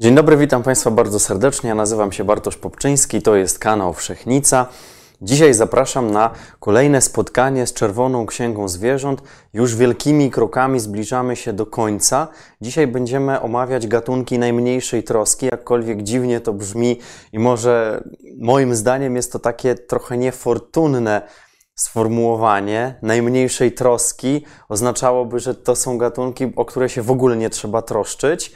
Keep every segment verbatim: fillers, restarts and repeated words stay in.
Dzień dobry, witam Państwa bardzo serdecznie. Ja nazywam się Bartosz Popczyński, to jest kanał Wszechnica. Dzisiaj zapraszam na kolejne spotkanie z Czerwoną Księgą Zwierząt. Już wielkimi krokami zbliżamy się do końca. Dzisiaj będziemy omawiać gatunki najmniejszej troski, jakkolwiek dziwnie to brzmi i może moim zdaniem jest to takie trochę niefortunne sformułowanie najmniejszej troski. Oznaczałoby, że to są gatunki, o które się w ogóle nie trzeba troszczyć.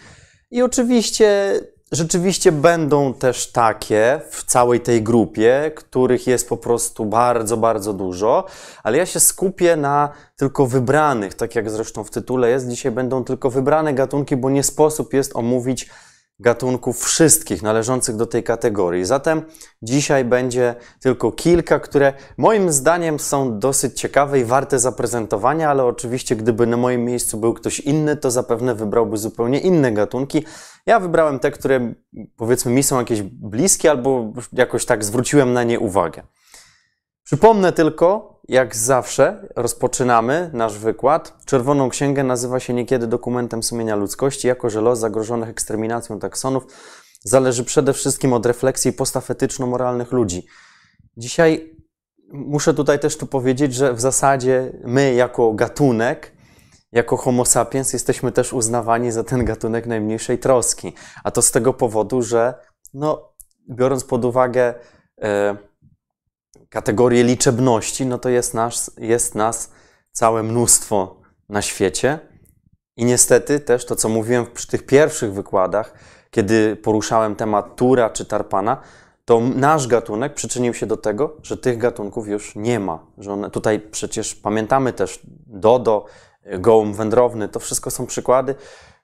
I oczywiście rzeczywiście będą też takie w całej tej grupie, których jest po prostu bardzo, bardzo dużo, ale ja się skupię na tylko wybranych, tak jak zresztą w tytule jest. Dzisiaj będą tylko wybrane gatunki, bo nie sposób jest omówić gatunków wszystkich należących do tej kategorii. Zatem dzisiaj będzie tylko kilka, które moim zdaniem są dosyć ciekawe i warte zaprezentowania, ale oczywiście gdyby na moim miejscu był ktoś inny, to zapewne wybrałby zupełnie inne gatunki. Ja wybrałem te, które powiedzmy mi są jakieś bliskie albo jakoś tak zwróciłem na nie uwagę. Przypomnę tylko, jak zawsze rozpoczynamy nasz wykład. Czerwoną Księgę nazywa się niekiedy dokumentem sumienia ludzkości, jako że los zagrożonych eksterminacją taksonów zależy przede wszystkim od refleksji postaw etyczno-moralnych ludzi. Dzisiaj muszę tutaj też tu powiedzieć, że w zasadzie my jako gatunek, jako homo sapiens jesteśmy też uznawani za ten gatunek najmniejszej troski. A to z tego powodu, że no, biorąc pod uwagę Yy, kategorie liczebności, no to jest nas, jest nas całe mnóstwo na świecie i niestety też to, co mówiłem przy tych pierwszych wykładach, kiedy poruszałem temat tura czy tarpana, to nasz gatunek przyczynił się do tego, że tych gatunków już nie ma. Że one, tutaj przecież pamiętamy też dodo, gołąb wędrowny, to wszystko są przykłady,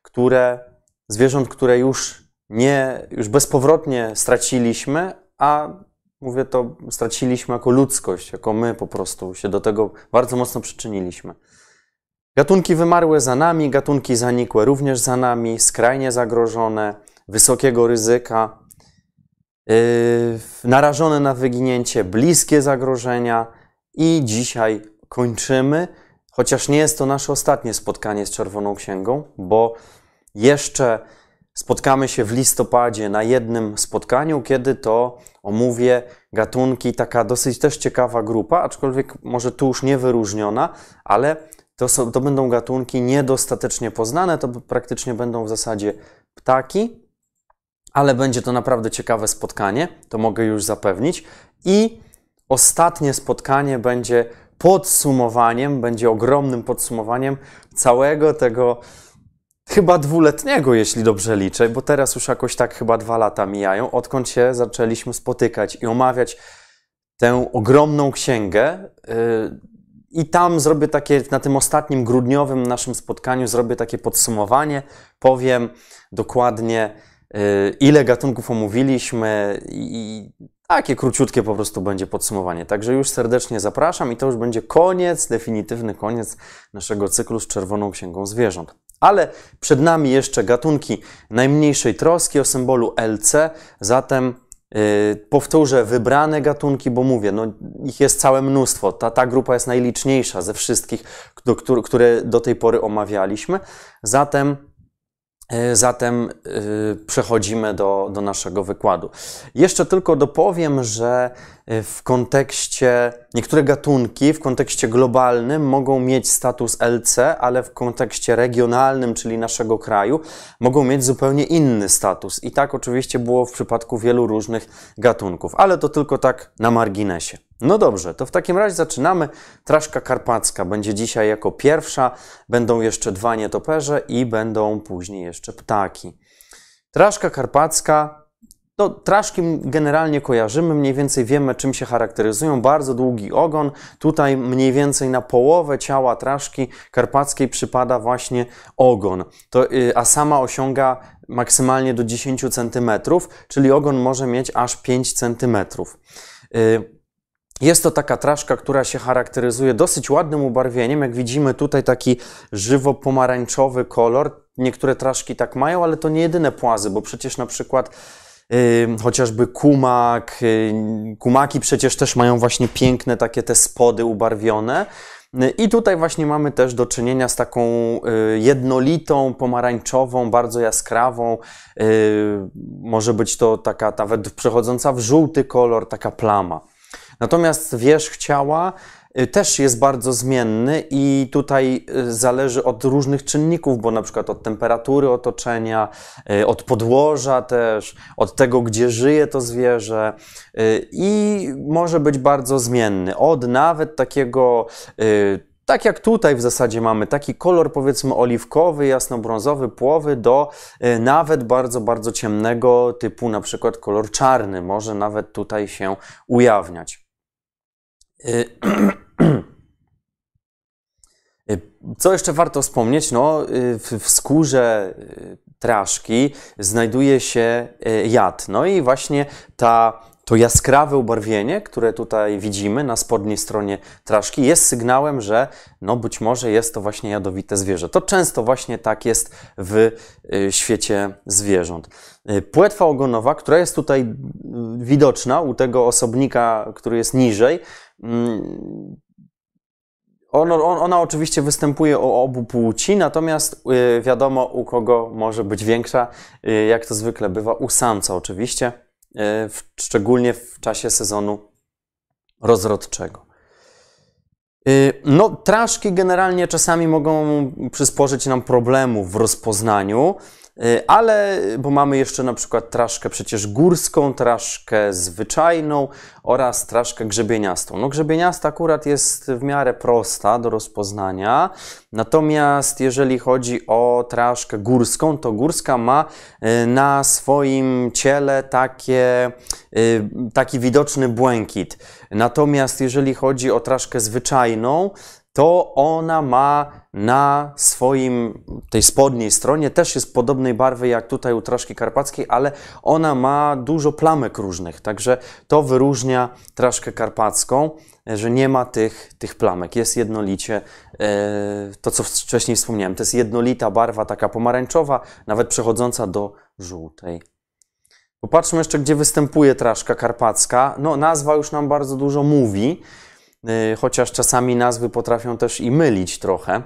które zwierząt, które już, nie, już bezpowrotnie straciliśmy, a mówię to, straciliśmy jako ludzkość, jako my po prostu się do tego bardzo mocno przyczyniliśmy. Gatunki wymarłe za nami, gatunki zanikłe również za nami, skrajnie zagrożone, wysokiego ryzyka, yy, narażone na wyginięcie, bliskie zagrożenia i dzisiaj kończymy, chociaż nie jest to nasze ostatnie spotkanie z Czerwoną Księgą, bo jeszcze spotkamy się w listopadzie na jednym spotkaniu, kiedy to omówię gatunki, taka dosyć też ciekawa grupa, aczkolwiek może tu już nie wyróżniona, ale to, są, to będą gatunki niedostatecznie poznane, to praktycznie będą w zasadzie ptaki, ale będzie to naprawdę ciekawe spotkanie, to mogę już zapewnić. I ostatnie spotkanie będzie podsumowaniem, będzie ogromnym podsumowaniem całego tego chyba dwuletniego, jeśli dobrze liczę, bo teraz już jakoś tak chyba dwa lata mijają, odkąd się zaczęliśmy spotykać i omawiać tę ogromną księgę. I tam zrobię takie, na tym ostatnim grudniowym naszym spotkaniu zrobię takie podsumowanie, powiem dokładnie, ile gatunków omówiliśmy i takie króciutkie po prostu będzie podsumowanie. Także już serdecznie zapraszam i to już będzie koniec, definitywny koniec naszego cyklu z Czerwoną Księgą Zwierząt. Ale przed nami jeszcze gatunki najmniejszej troski o symbolu L C, zatem yy, powtórzę wybrane gatunki, bo mówię, no, ich jest całe mnóstwo. Ta, ta grupa jest najliczniejsza ze wszystkich, do, które, które do tej pory omawialiśmy. Zatem, yy, zatem yy, przechodzimy do, do naszego wykładu. Jeszcze tylko dopowiem, że w kontekście, niektóre gatunki w kontekście globalnym mogą mieć status L C, ale w kontekście regionalnym, czyli naszego kraju, mogą mieć zupełnie inny status. I tak oczywiście było w przypadku wielu różnych gatunków, ale to tylko tak na marginesie. No dobrze, to w takim razie zaczynamy. Traszka karpacka będzie dzisiaj jako pierwsza, będą jeszcze dwa nietoperze i będą później jeszcze ptaki. Traszka karpacka. No, traszki generalnie kojarzymy, mniej więcej wiemy, czym się charakteryzują. Bardzo długi ogon. Tutaj mniej więcej na połowę ciała traszki karpackiej przypada właśnie ogon, to, a sama osiąga maksymalnie do dziesięć centymetrów, czyli ogon może mieć aż pięć centymetrów. Jest to taka traszka, która się charakteryzuje dosyć ładnym ubarwieniem. Jak widzimy tutaj taki żywo-pomarańczowy kolor. Niektóre traszki tak mają, ale to nie jedyne płazy, bo przecież na przykład Yy, chociażby kumak, yy, kumaki przecież też mają właśnie piękne takie te spody ubarwione. I tutaj właśnie mamy też do czynienia z taką jednolitą, pomarańczową, bardzo jaskrawą, może być to taka nawet przechodząca w żółty kolor, taka plama. Natomiast wierzch ciała też jest bardzo zmienny i tutaj zależy od różnych czynników, bo na przykład od temperatury otoczenia, od podłoża też, od tego, gdzie żyje to zwierzę i może być bardzo zmienny. Od nawet takiego, tak jak tutaj w zasadzie mamy, taki kolor powiedzmy oliwkowy, jasnobrązowy, płowy do nawet bardzo, bardzo ciemnego typu, na przykład kolor czarny, może nawet tutaj się ujawniać. Co jeszcze warto wspomnieć, no, w skórze traszki znajduje się jad. No i właśnie ta, to jaskrawe ubarwienie, które tutaj widzimy na spodniej stronie traszki, jest sygnałem, że no, być może jest to właśnie jadowite zwierzę. To często właśnie tak jest w świecie zwierząt. Płetwa ogonowa, która jest tutaj widoczna u tego osobnika, który jest niżej, Ona, ona oczywiście występuje u obu płci, natomiast wiadomo, u kogo może być większa, jak to zwykle bywa, u samca oczywiście, szczególnie w czasie sezonu rozrodczego. No, traszki generalnie czasami mogą przysporzyć nam problemów w rozpoznaniu, ale, bo mamy jeszcze na przykład traszkę przecież górską, traszkę zwyczajną oraz traszkę grzebieniastą. No grzebieniasta akurat jest w miarę prosta do rozpoznania, natomiast jeżeli chodzi o traszkę górską, to górska ma na swoim ciele takie, taki widoczny błękit. Natomiast jeżeli chodzi o traszkę zwyczajną, to ona ma na swoim, tej spodniej stronie, też jest podobnej barwy jak tutaj u traszki karpackiej, ale ona ma dużo plamek różnych, także to wyróżnia traszkę karpacką, że nie ma tych, tych plamek, jest jednolicie, to co wcześniej wspomniałem, to jest jednolita barwa, taka pomarańczowa, nawet przechodząca do żółtej. Popatrzmy jeszcze, gdzie występuje traszka karpacka. No, nazwa już nam bardzo dużo mówi, chociaż czasami nazwy potrafią też i mylić trochę,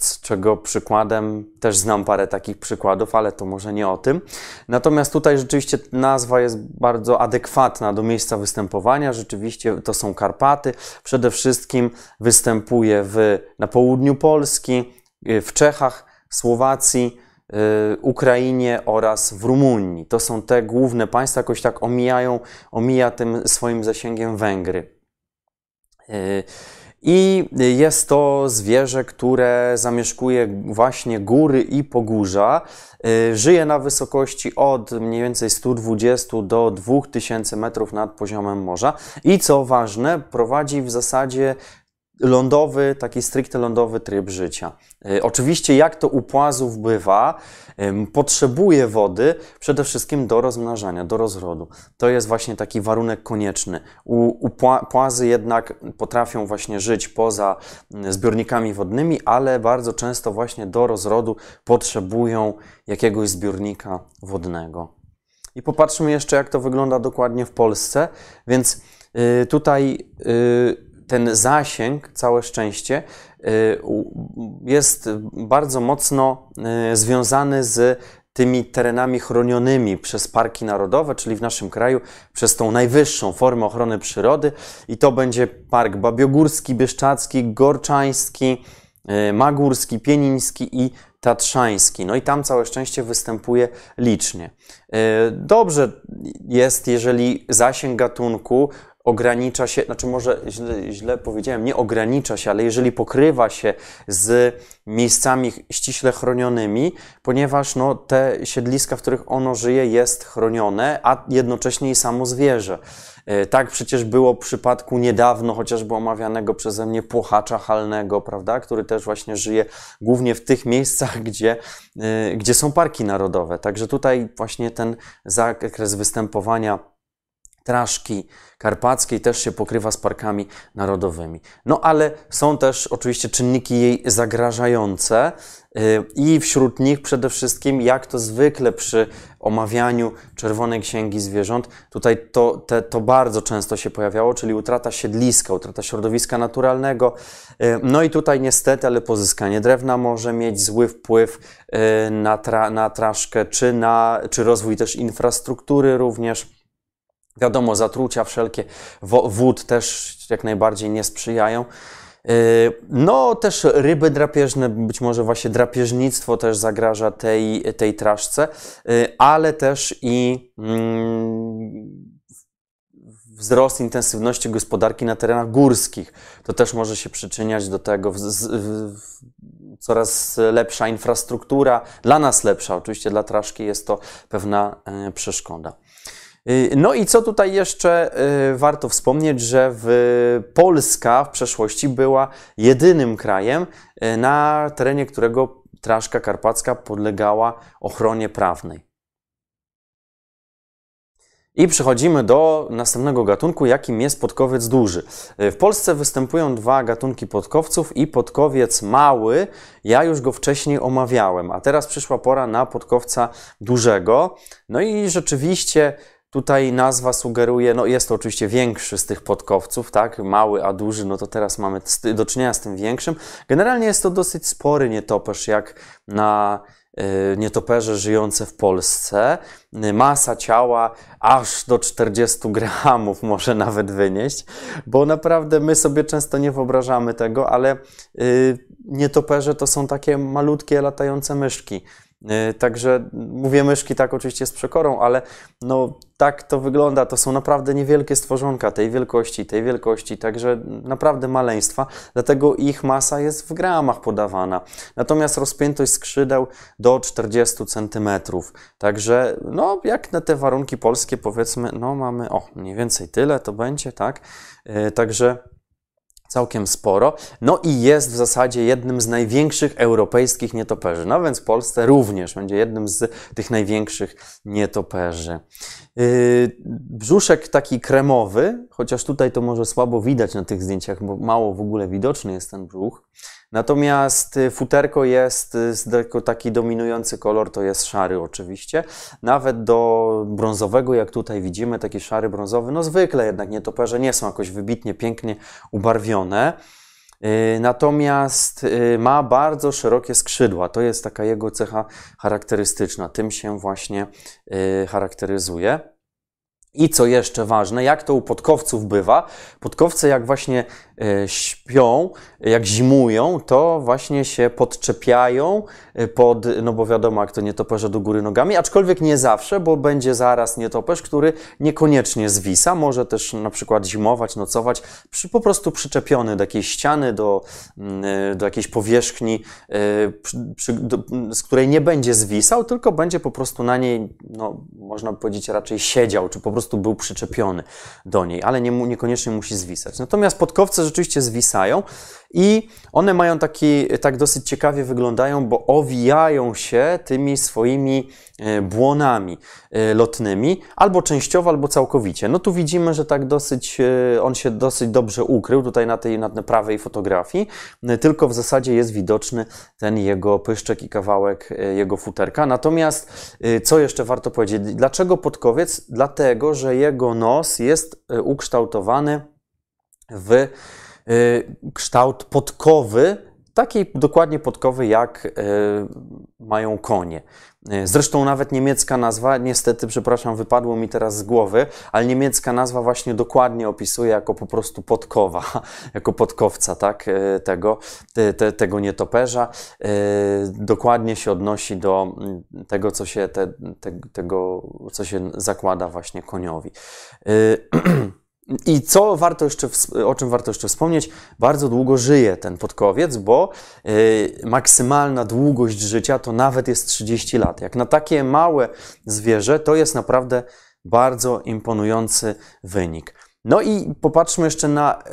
z czego przykładem, też znam parę takich przykładów, ale to może nie o tym. Natomiast tutaj rzeczywiście nazwa jest bardzo adekwatna do miejsca występowania, rzeczywiście to są Karpaty, przede wszystkim występuje w, na południu Polski, w Czechach, Słowacji, Ukrainie oraz w Rumunii. To są te główne państwa, jakoś tak omijają, omija tym swoim zasięgiem Węgry. I jest to zwierzę, które zamieszkuje właśnie góry i pogórza. Żyje na wysokości od mniej więcej stu dwudziestu do dwóch tysięcy metrów nad poziomem morza. I co ważne, prowadzi w zasadzie lądowy, taki stricte lądowy tryb życia. Oczywiście jak to u płazów bywa, potrzebuje wody przede wszystkim do rozmnażania, do rozrodu. To jest właśnie taki warunek konieczny. U, u płazy jednak potrafią właśnie żyć poza zbiornikami wodnymi, ale bardzo często właśnie do rozrodu potrzebują jakiegoś zbiornika wodnego. I popatrzmy jeszcze, jak to wygląda dokładnie w Polsce. Więc yy, tutaj yy, ten zasięg, całe szczęście, jest bardzo mocno związany z tymi terenami chronionymi przez parki narodowe, czyli w naszym kraju przez tą najwyższą formę ochrony przyrody i to będzie park Babiogórski, Bieszczadzki, Gorczański, Magurski, Pieniński i Tatrzański. No i tam całe szczęście występuje licznie. Dobrze jest, jeżeli zasięg gatunku ogranicza się, znaczy może źle, źle powiedziałem, nie ogranicza się, ale jeżeli pokrywa się z miejscami ściśle chronionymi, ponieważ no, te siedliska, w których ono żyje, jest chronione, a jednocześnie i samo zwierzę. Tak przecież było w przypadku niedawno chociażby omawianego przeze mnie płochacza halnego, prawda, który też właśnie żyje głównie w tych miejscach, gdzie, gdzie są parki narodowe. Także tutaj właśnie ten zakres występowania Traszki Karpackiej też się pokrywa z parkami narodowymi. No ale są też oczywiście czynniki jej zagrażające i wśród nich przede wszystkim, jak to zwykle przy omawianiu Czerwonej Księgi Zwierząt, tutaj to, te, to bardzo często się pojawiało, czyli utrata siedliska, utrata środowiska naturalnego. No i tutaj niestety, ale pozyskanie drewna może mieć zły wpływ na, tra, na traszkę, czy, na, czy rozwój też infrastruktury również. Wiadomo, zatrucia wszelkie wód też jak najbardziej nie sprzyjają. No też ryby drapieżne, być może właśnie drapieżnictwo też zagraża tej, tej traszce, ale też i wzrost intensywności gospodarki na terenach górskich. To też może się przyczyniać do tego. W, w, w, coraz lepsza infrastruktura, dla nas lepsza, oczywiście dla traszki jest to pewna przeszkoda. No i co tutaj jeszcze warto wspomnieć, że w Polska w przeszłości była jedynym krajem, na terenie którego Traszka Karpacka podlegała ochronie prawnej. I przechodzimy do następnego gatunku, jakim jest podkowiec duży. W Polsce występują dwa gatunki podkowców i podkowiec mały. Ja już go wcześniej omawiałem, a teraz przyszła pora na podkowca dużego. No i rzeczywiście tutaj nazwa sugeruje, no jest to oczywiście większy z tych podkowców, tak, mały, a duży, no to teraz mamy do czynienia z tym większym. Generalnie jest to dosyć spory nietoperz, jak na y, nietoperze żyjące w Polsce. Masa ciała aż do czterdziestu gramów może nawet wynieść, bo naprawdę my sobie często nie wyobrażamy tego, ale y, nietoperze to są takie malutkie, latające myszki. Także mówię myszki tak oczywiście z przekorą, ale no tak to wygląda, to są naprawdę niewielkie stworzonka tej wielkości, tej wielkości, także naprawdę maleństwa, dlatego ich masa jest w gramach podawana. Natomiast rozpiętość skrzydeł do czterdziestu centymetrów, także no jak na te warunki polskie powiedzmy, no mamy o mniej więcej tyle to będzie, tak, yy, także całkiem sporo, no i jest w zasadzie jednym z największych europejskich nietoperzy, no więc w Polsce również będzie jednym z tych największych nietoperzy. Yy, brzuszek taki kremowy, chociaż tutaj to może słabo widać na tych zdjęciach, bo mało w ogóle widoczny jest ten brzuch. Natomiast futerko jest, taki dominujący kolor to jest szary oczywiście, nawet do brązowego, jak tutaj widzimy, taki szary brązowy, no zwykle jednak nietoperze nie są jakoś wybitnie pięknie ubarwione, natomiast ma bardzo szerokie skrzydła, to jest taka jego cecha charakterystyczna, tym się właśnie charakteryzuje. I co jeszcze ważne, jak to u podkowców bywa, podkowce jak właśnie śpią, jak zimują, to właśnie się podczepiają pod, no bo wiadomo, jak to nietoperze do góry nogami, aczkolwiek nie zawsze, bo będzie zaraz nietoperz, który niekoniecznie zwisa, może też na przykład zimować, nocować, przy, po prostu przyczepiony do jakiejś ściany, do, do jakiejś powierzchni, przy, do, z której nie będzie zwisał, tylko będzie po prostu na niej, no można powiedzieć raczej siedział, czy po prostu był przyczepiony do niej, ale nie, niekoniecznie musi zwisać. Natomiast podkowce rzeczywiście zwisają i one mają taki, tak dosyć ciekawie wyglądają, bo owijają się tymi swoimi błonami lotnymi, albo częściowo, albo całkowicie. No tu widzimy, że tak dosyć, on się dosyć dobrze ukrył, tutaj na tej na prawej fotografii, tylko w zasadzie jest widoczny ten jego pyszczek i kawałek jego futerka. Natomiast co jeszcze warto powiedzieć, dlaczego podkowiec? Dlatego, że jego nos jest ukształtowany w kształt podkowy, takiej dokładnie podkowy, jak mają konie. Zresztą nawet niemiecka nazwa, niestety, przepraszam, wypadło mi teraz z głowy, ale niemiecka nazwa właśnie dokładnie opisuje jako po prostu podkowa, jako podkowca, tak, tego, te, tego nietoperza. Dokładnie się odnosi do tego, co się, te, te, tego, co się zakłada właśnie koniowi. I co warto jeszcze, o czym warto jeszcze wspomnieć, bardzo długo żyje ten podkowiec, bo y, maksymalna długość życia to nawet jest trzydzieści lat. Jak na takie małe zwierzę to jest naprawdę bardzo imponujący wynik. No i popatrzmy jeszcze na y,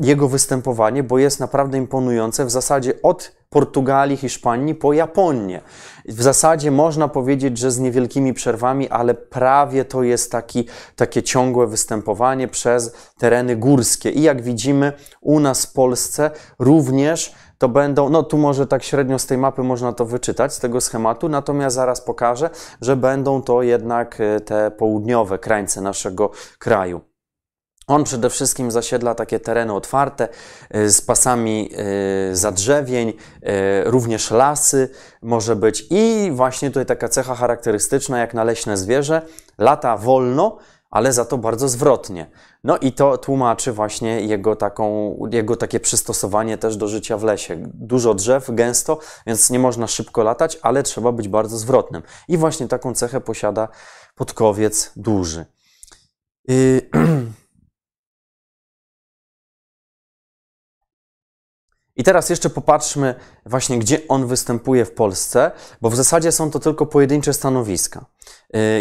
jego występowanie, bo jest naprawdę imponujące w zasadzie od Portugalii, Hiszpanii po Japonię. W zasadzie można powiedzieć, że z niewielkimi przerwami, ale prawie to jest taki, takie ciągłe występowanie przez tereny górskie. I jak widzimy u nas w Polsce również to będą, no tu może tak średnio z tej mapy można to wyczytać, z tego schematu, natomiast zaraz pokażę, że będą to jednak te południowe krańce naszego kraju. On przede wszystkim zasiedla takie tereny otwarte z pasami zadrzewień, również lasy może być i właśnie tutaj taka cecha charakterystyczna jak na leśne zwierzę, lata wolno, ale za to bardzo zwrotnie. No i to tłumaczy właśnie jego, taką, jego takie przystosowanie też do życia w lesie. Dużo drzew, gęsto, więc nie można szybko latać, ale trzeba być bardzo zwrotnym. I właśnie taką cechę posiada podkowiec duży. Y I teraz jeszcze popatrzmy właśnie, gdzie on występuje w Polsce, bo w zasadzie są to tylko pojedyncze stanowiska.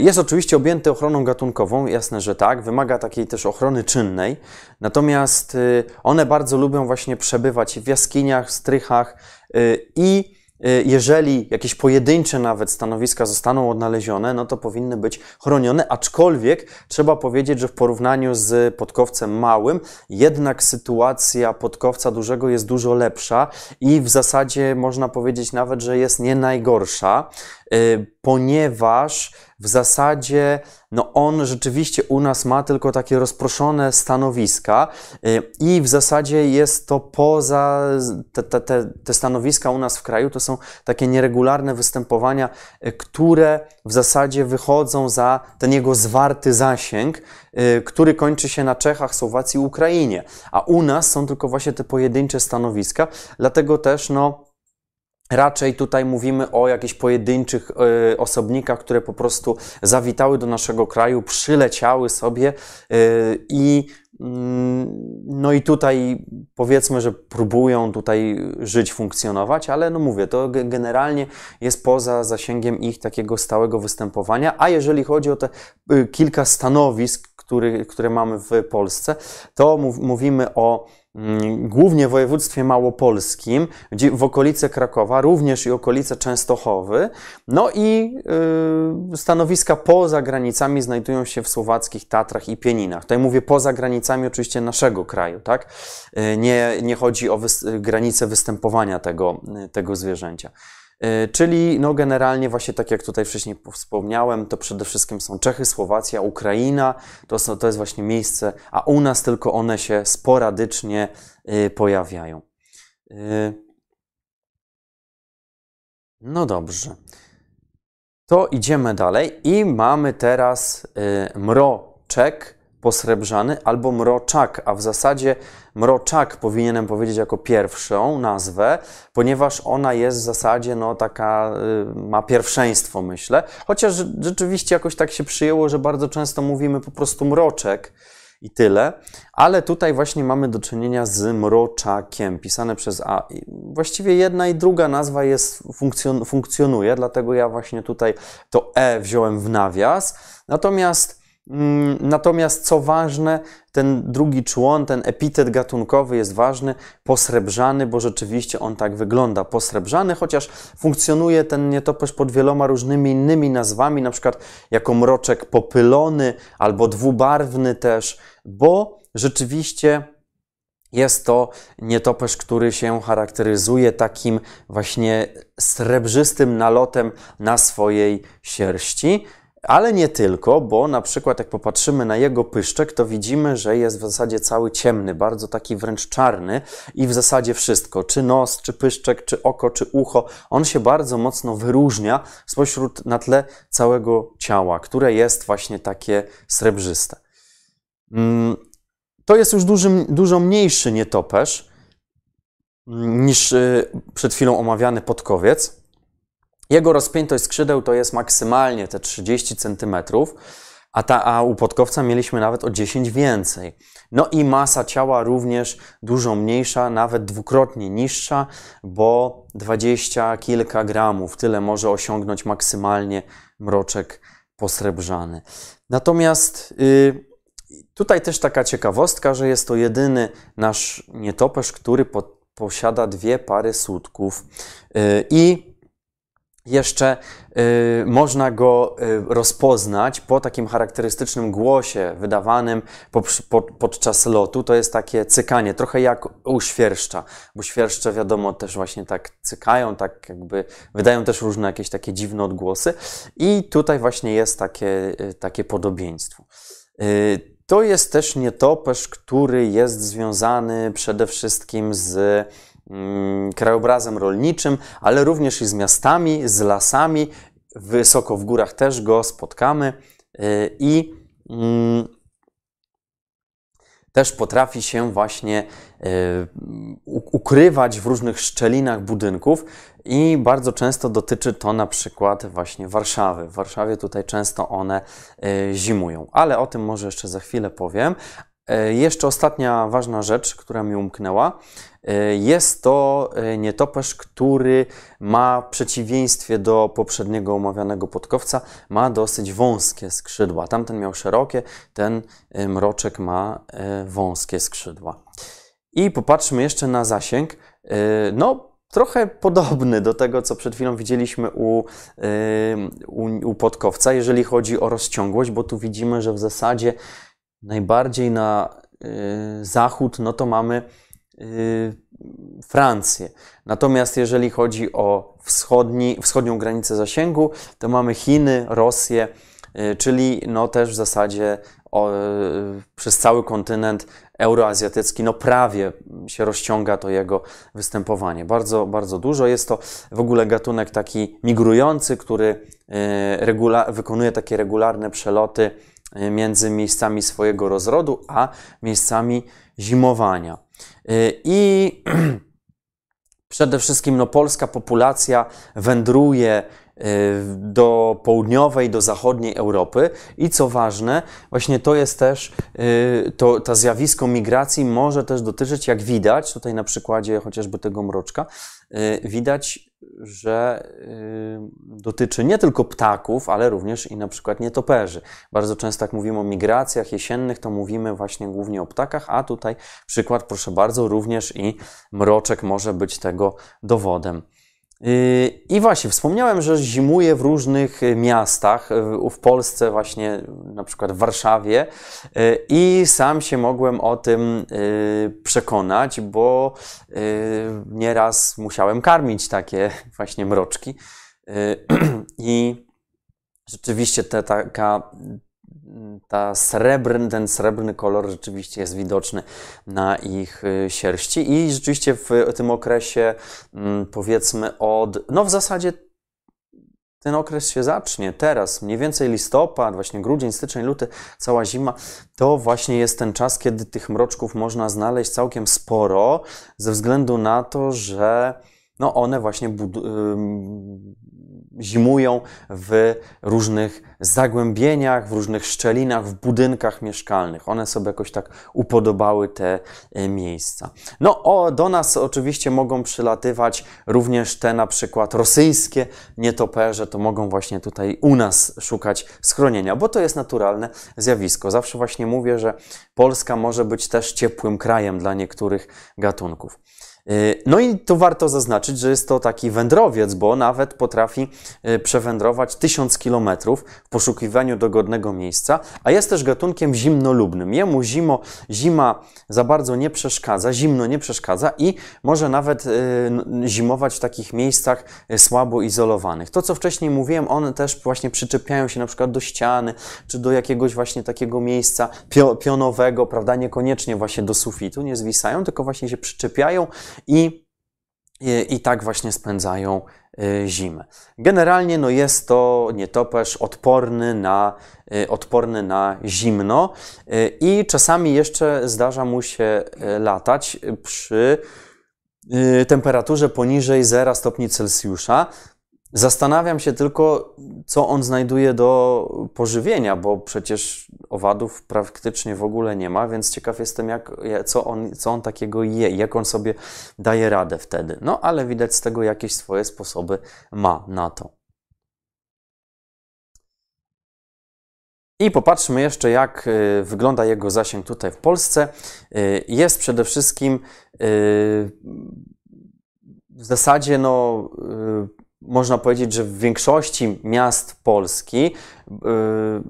Jest oczywiście objęty ochroną gatunkową, jasne, że tak, wymaga takiej też ochrony czynnej, natomiast one bardzo lubią właśnie przebywać w jaskiniach, strychach i jeżeli jakieś pojedyncze nawet stanowiska zostaną odnalezione, no to powinny być chronione, aczkolwiek trzeba powiedzieć, że w porównaniu z podkowcem małym jednak sytuacja podkowca dużego jest dużo lepsza i w zasadzie można powiedzieć nawet, że jest nie najgorsza, ponieważ w zasadzie no on rzeczywiście u nas ma tylko takie rozproszone stanowiska i w zasadzie jest to poza, te, te, te stanowiska u nas w kraju to są takie nieregularne występowania, które w zasadzie wychodzą za ten jego zwarty zasięg, który kończy się na Czechach, Słowacji, Ukrainie, a u nas są tylko właśnie te pojedyncze stanowiska, dlatego też no raczej tutaj mówimy o jakichś pojedynczych y, osobnikach, które po prostu zawitały do naszego kraju, przyleciały sobie y, i y, no i tutaj powiedzmy, że próbują tutaj żyć, funkcjonować, ale no mówię, to generalnie jest poza zasięgiem ich takiego stałego występowania, a jeżeli chodzi o te y, kilka stanowisk, który, które mamy w Polsce, to mów, mówimy o głównie w województwie małopolskim, gdzie w okolice Krakowa, również i okolice Częstochowy, no i yy, stanowiska poza granicami znajdują się w słowackich Tatrach i Pieninach. Tutaj mówię poza granicami oczywiście naszego kraju, tak? Yy, nie, nie chodzi o wys- granice występowania tego, yy, tego zwierzęcia. Czyli no generalnie właśnie tak jak tutaj wcześniej wspomniałem, to przede wszystkim są Czechy, Słowacja, Ukraina, to, są, to jest właśnie miejsce, a u nas tylko one się sporadycznie pojawiają. No dobrze, to idziemy dalej i mamy teraz mroczek posrebrzany albo mroczak, a w zasadzie mroczak powinienem powiedzieć jako pierwszą nazwę, ponieważ ona jest w zasadzie no taka, ma pierwszeństwo myślę, chociaż rzeczywiście jakoś tak się przyjęło, że bardzo często mówimy po prostu mroczek i tyle, ale tutaj właśnie mamy do czynienia z mroczakiem, pisane przez A. Właściwie jedna i druga nazwa jest, funkcjon funkcjonuje, dlatego ja właśnie tutaj to E wziąłem w nawias, natomiast Natomiast co ważne, ten drugi człon, ten epitet gatunkowy jest ważny, posrebrzany, bo rzeczywiście on tak wygląda, posrebrzany, chociaż funkcjonuje ten nietoperz pod wieloma różnymi innymi nazwami, na przykład jako mroczek popylony albo dwubarwny też, bo rzeczywiście jest to nietoperz, który się charakteryzuje takim właśnie srebrzystym nalotem na swojej sierści. Ale nie tylko, bo na przykład jak popatrzymy na jego pyszczek, to widzimy, że jest w zasadzie cały ciemny, bardzo taki wręcz czarny i w zasadzie wszystko, czy nos, czy pyszczek, czy oko, czy ucho, on się bardzo mocno wyróżnia spośród na tle całego ciała, które jest właśnie takie srebrzyste. To jest już dużo, dużo mniejszy nietoperz niż przed chwilą omawiany podkowiec. Jego rozpiętość skrzydeł to jest maksymalnie te trzydzieści centymetrów, a, ta, a u podkowca mieliśmy nawet o dziesięć więcej. No i masa ciała również dużo mniejsza, nawet dwukrotnie niższa, bo dwadzieścia kilka gramów, tyle może osiągnąć maksymalnie mroczek posrebrzany. Natomiast yy, Tutaj też taka ciekawostka, że jest to jedyny nasz nietoperz, który po, posiada dwie pary słupków. Yy, I jeszcze y, można go y, rozpoznać po takim charakterystycznym głosie wydawanym po, po, podczas lotu. To jest takie cykanie, trochę jak u świerszcza, bo świerszcze wiadomo też właśnie tak cykają, tak jakby wydają też różne jakieś takie dziwne odgłosy. I tutaj właśnie jest takie, y, takie podobieństwo. Y, to jest też nietoperz, który jest związany przede wszystkim z krajobrazem rolniczym, ale również i z miastami, z lasami. Wysoko w górach też go spotkamy i też potrafi się właśnie ukrywać w różnych szczelinach budynków i bardzo często dotyczy to na przykład właśnie Warszawy. W Warszawie tutaj często one zimują, ale o tym może jeszcze za chwilę powiem. Jeszcze ostatnia ważna rzecz, która mi umknęła. Jest to nietoperz, który ma w przeciwieństwie do poprzedniego omawianego podkowca, ma dosyć wąskie skrzydła. Tamten miał szerokie, ten mroczek ma wąskie skrzydła. I popatrzmy jeszcze na zasięg. No, trochę podobny do tego, co przed chwilą widzieliśmy u, u, u podkowca, jeżeli chodzi o rozciągłość, bo tu widzimy, że w zasadzie najbardziej na y, zachód, no to mamy y, Francję. Natomiast jeżeli chodzi o wschodni, wschodnią granicę zasięgu, to mamy Chiny, Rosję, y, czyli no też w zasadzie o, y, przez cały kontynent euroazjatycki, no prawie się rozciąga to jego występowanie. Bardzo, bardzo dużo. Jest to w ogóle gatunek taki migrujący, który y, regula- wykonuje takie regularne przeloty między miejscami swojego rozrodu, a miejscami zimowania. I przede wszystkim no, polska populacja wędruje do południowej, do zachodniej Europy i co ważne, właśnie to jest też, to, to zjawisko migracji może też dotyczyć, jak widać, tutaj na przykładzie chociażby tego mroczka, widać, że dotyczy nie tylko ptaków, ale również i na przykład nietoperzy. Bardzo często jak mówimy o migracjach jesiennych, to mówimy właśnie głównie o ptakach, a tutaj przykład, proszę bardzo, również i mroczek może być tego dowodem. I właśnie, wspomniałem, że zimuje w różnych miastach, w Polsce właśnie, na przykład w Warszawie i sam się mogłem o tym przekonać, bo nieraz musiałem karmić takie właśnie mroczki i rzeczywiście te, taka... Ta srebrny, ten srebrny kolor rzeczywiście jest widoczny na ich sierści i rzeczywiście w tym okresie powiedzmy od, no w zasadzie ten okres się zacznie teraz, mniej więcej listopad, właśnie grudzień, styczeń, luty, cała zima, to właśnie jest ten czas, kiedy tych mroczków można znaleźć całkiem sporo ze względu na to, że no one właśnie budują, zimują w różnych zagłębieniach, w różnych szczelinach, w budynkach mieszkalnych. One sobie jakoś tak upodobały te miejsca. No, o, do nas oczywiście mogą przylatywać również te na przykład rosyjskie nietoperze, to mogą właśnie tutaj u nas szukać schronienia, bo to jest naturalne zjawisko. Zawsze właśnie mówię, że Polska może być też ciepłym krajem dla niektórych gatunków. No i tu warto zaznaczyć, że jest to taki wędrowiec, bo nawet potrafi przewędrować tysiąc kilometrów w poszukiwaniu dogodnego miejsca, a jest też gatunkiem zimnolubnym. Jemu zimo, zima za bardzo nie przeszkadza, zimno nie przeszkadza i może nawet zimować w takich miejscach słabo izolowanych. To, co wcześniej mówiłem, one też właśnie przyczepiają się na przykład do ściany, czy do jakiegoś właśnie takiego miejsca pionowego, prawda, niekoniecznie właśnie do sufitu, nie zwisają, tylko właśnie się przyczepiają, I, i, i tak właśnie spędzają y, zimę. Generalnie no, jest to nietoperz odporny na, y, odporny na zimno y, i czasami jeszcze zdarza mu się y, latać przy y, temperaturze poniżej zera stopni Celsjusza. Zastanawiam się tylko, co on znajduje do pożywienia, bo przecież owadów praktycznie w ogóle nie ma, więc ciekaw jestem, jak, co, on, co on takiego je, jak on sobie daje radę wtedy. No, ale widać z tego jakieś swoje sposoby ma na to. I popatrzmy jeszcze, jak wygląda jego zasięg tutaj w Polsce. Jest przede wszystkim w zasadzie, no, można powiedzieć, że w większości miast Polski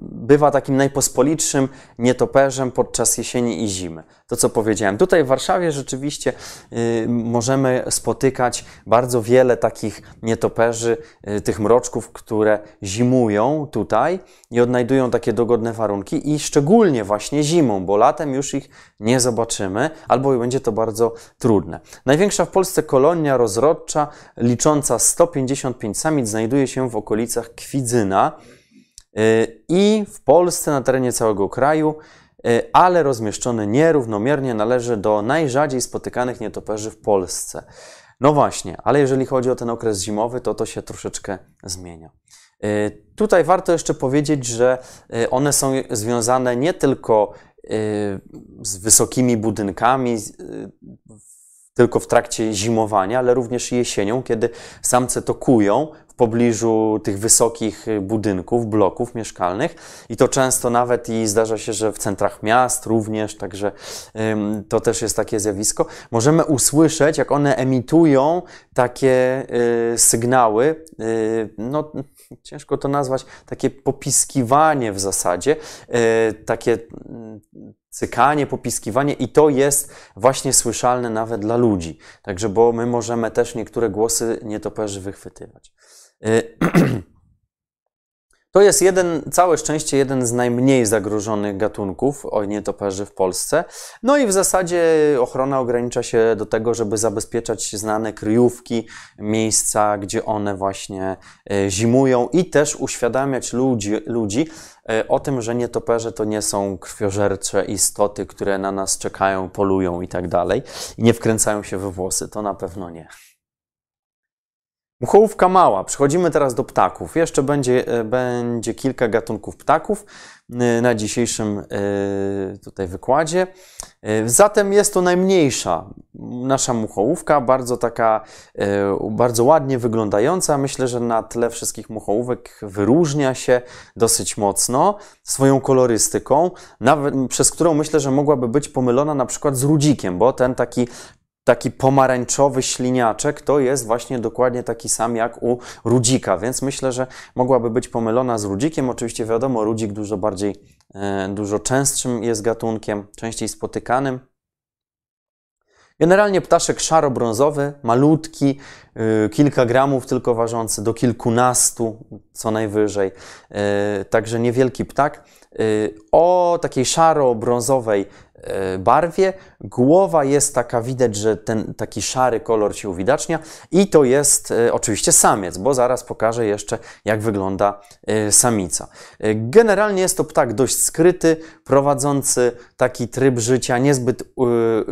bywa takim najpospolitszym nietoperzem podczas jesieni i zimy. To, co powiedziałem. Tutaj w Warszawie rzeczywiście możemy spotykać bardzo wiele takich nietoperzy, tych mroczków, które zimują tutaj i odnajdują takie dogodne warunki i szczególnie właśnie zimą, bo latem już ich nie zobaczymy albo będzie to bardzo trudne. Największa w Polsce kolonia rozrodcza licząca sto pięćdziesiąt pięć samic znajduje się w okolicach Kwidzyna i w Polsce na terenie całego kraju, ale rozmieszczony nierównomiernie, należy do najrzadziej spotykanych nietoperzy w Polsce. No właśnie, ale jeżeli chodzi o ten okres zimowy, to to się troszeczkę zmienia. Tutaj warto jeszcze powiedzieć, że one są związane nie tylko z wysokimi budynkami, tylko w trakcie zimowania, ale również jesienią, kiedy samce tokują w pobliżu tych wysokich budynków, bloków mieszkalnych i to często nawet i zdarza się, że w centrach miast również, także ym, to też jest takie zjawisko. Możemy usłyszeć, jak one emitują takie y, sygnały, y, no ciężko to nazwać, takie popiskiwanie w zasadzie, y, takie y, cykanie, popiskiwanie i to jest właśnie słyszalne nawet dla ludzi. Także, bo my możemy też niektóre głosy nietoperzy wychwytywać. To jest jeden, całe szczęście jeden z najmniej zagrożonych gatunków nietoperzy w Polsce. No i w zasadzie ochrona ogranicza się do tego, żeby zabezpieczać znane kryjówki, miejsca, gdzie one właśnie zimują i też uświadamiać ludzi, ludzi o tym, że nietoperze to nie są krwiożercze istoty, które na nas czekają, polują i tak dalej. I nie wkręcają się we włosy, to na pewno nie. Muchołówka mała. Przechodzimy teraz do ptaków. Jeszcze będzie, będzie kilka gatunków ptaków na dzisiejszym tutaj wykładzie. Zatem jest to najmniejsza nasza muchołówka, bardzo taka, bardzo ładnie wyglądająca. Myślę, że na tle wszystkich muchołówek wyróżnia się dosyć mocno swoją kolorystyką, nawet, przez którą myślę, że mogłaby być pomylona na przykład z rudzikiem, bo ten taki Taki pomarańczowy śliniaczek to jest właśnie dokładnie taki sam jak u rudzika, więc myślę, że mogłaby być pomylona z rudzikiem. Oczywiście wiadomo, rudzik dużo bardziej, dużo częstszym jest gatunkiem, częściej spotykanym. Generalnie ptaszek szaro-brązowy, malutki, kilka gramów tylko ważący, do kilkunastu co najwyżej, także niewielki ptak. O takiej szaro-brązowej barwie. Głowa jest taka, widać, że ten taki szary kolor się uwidacznia i to jest e, oczywiście samiec, bo zaraz pokażę jeszcze, jak wygląda e, samica. E, generalnie jest to ptak dość skryty, prowadzący taki tryb życia niezbyt e,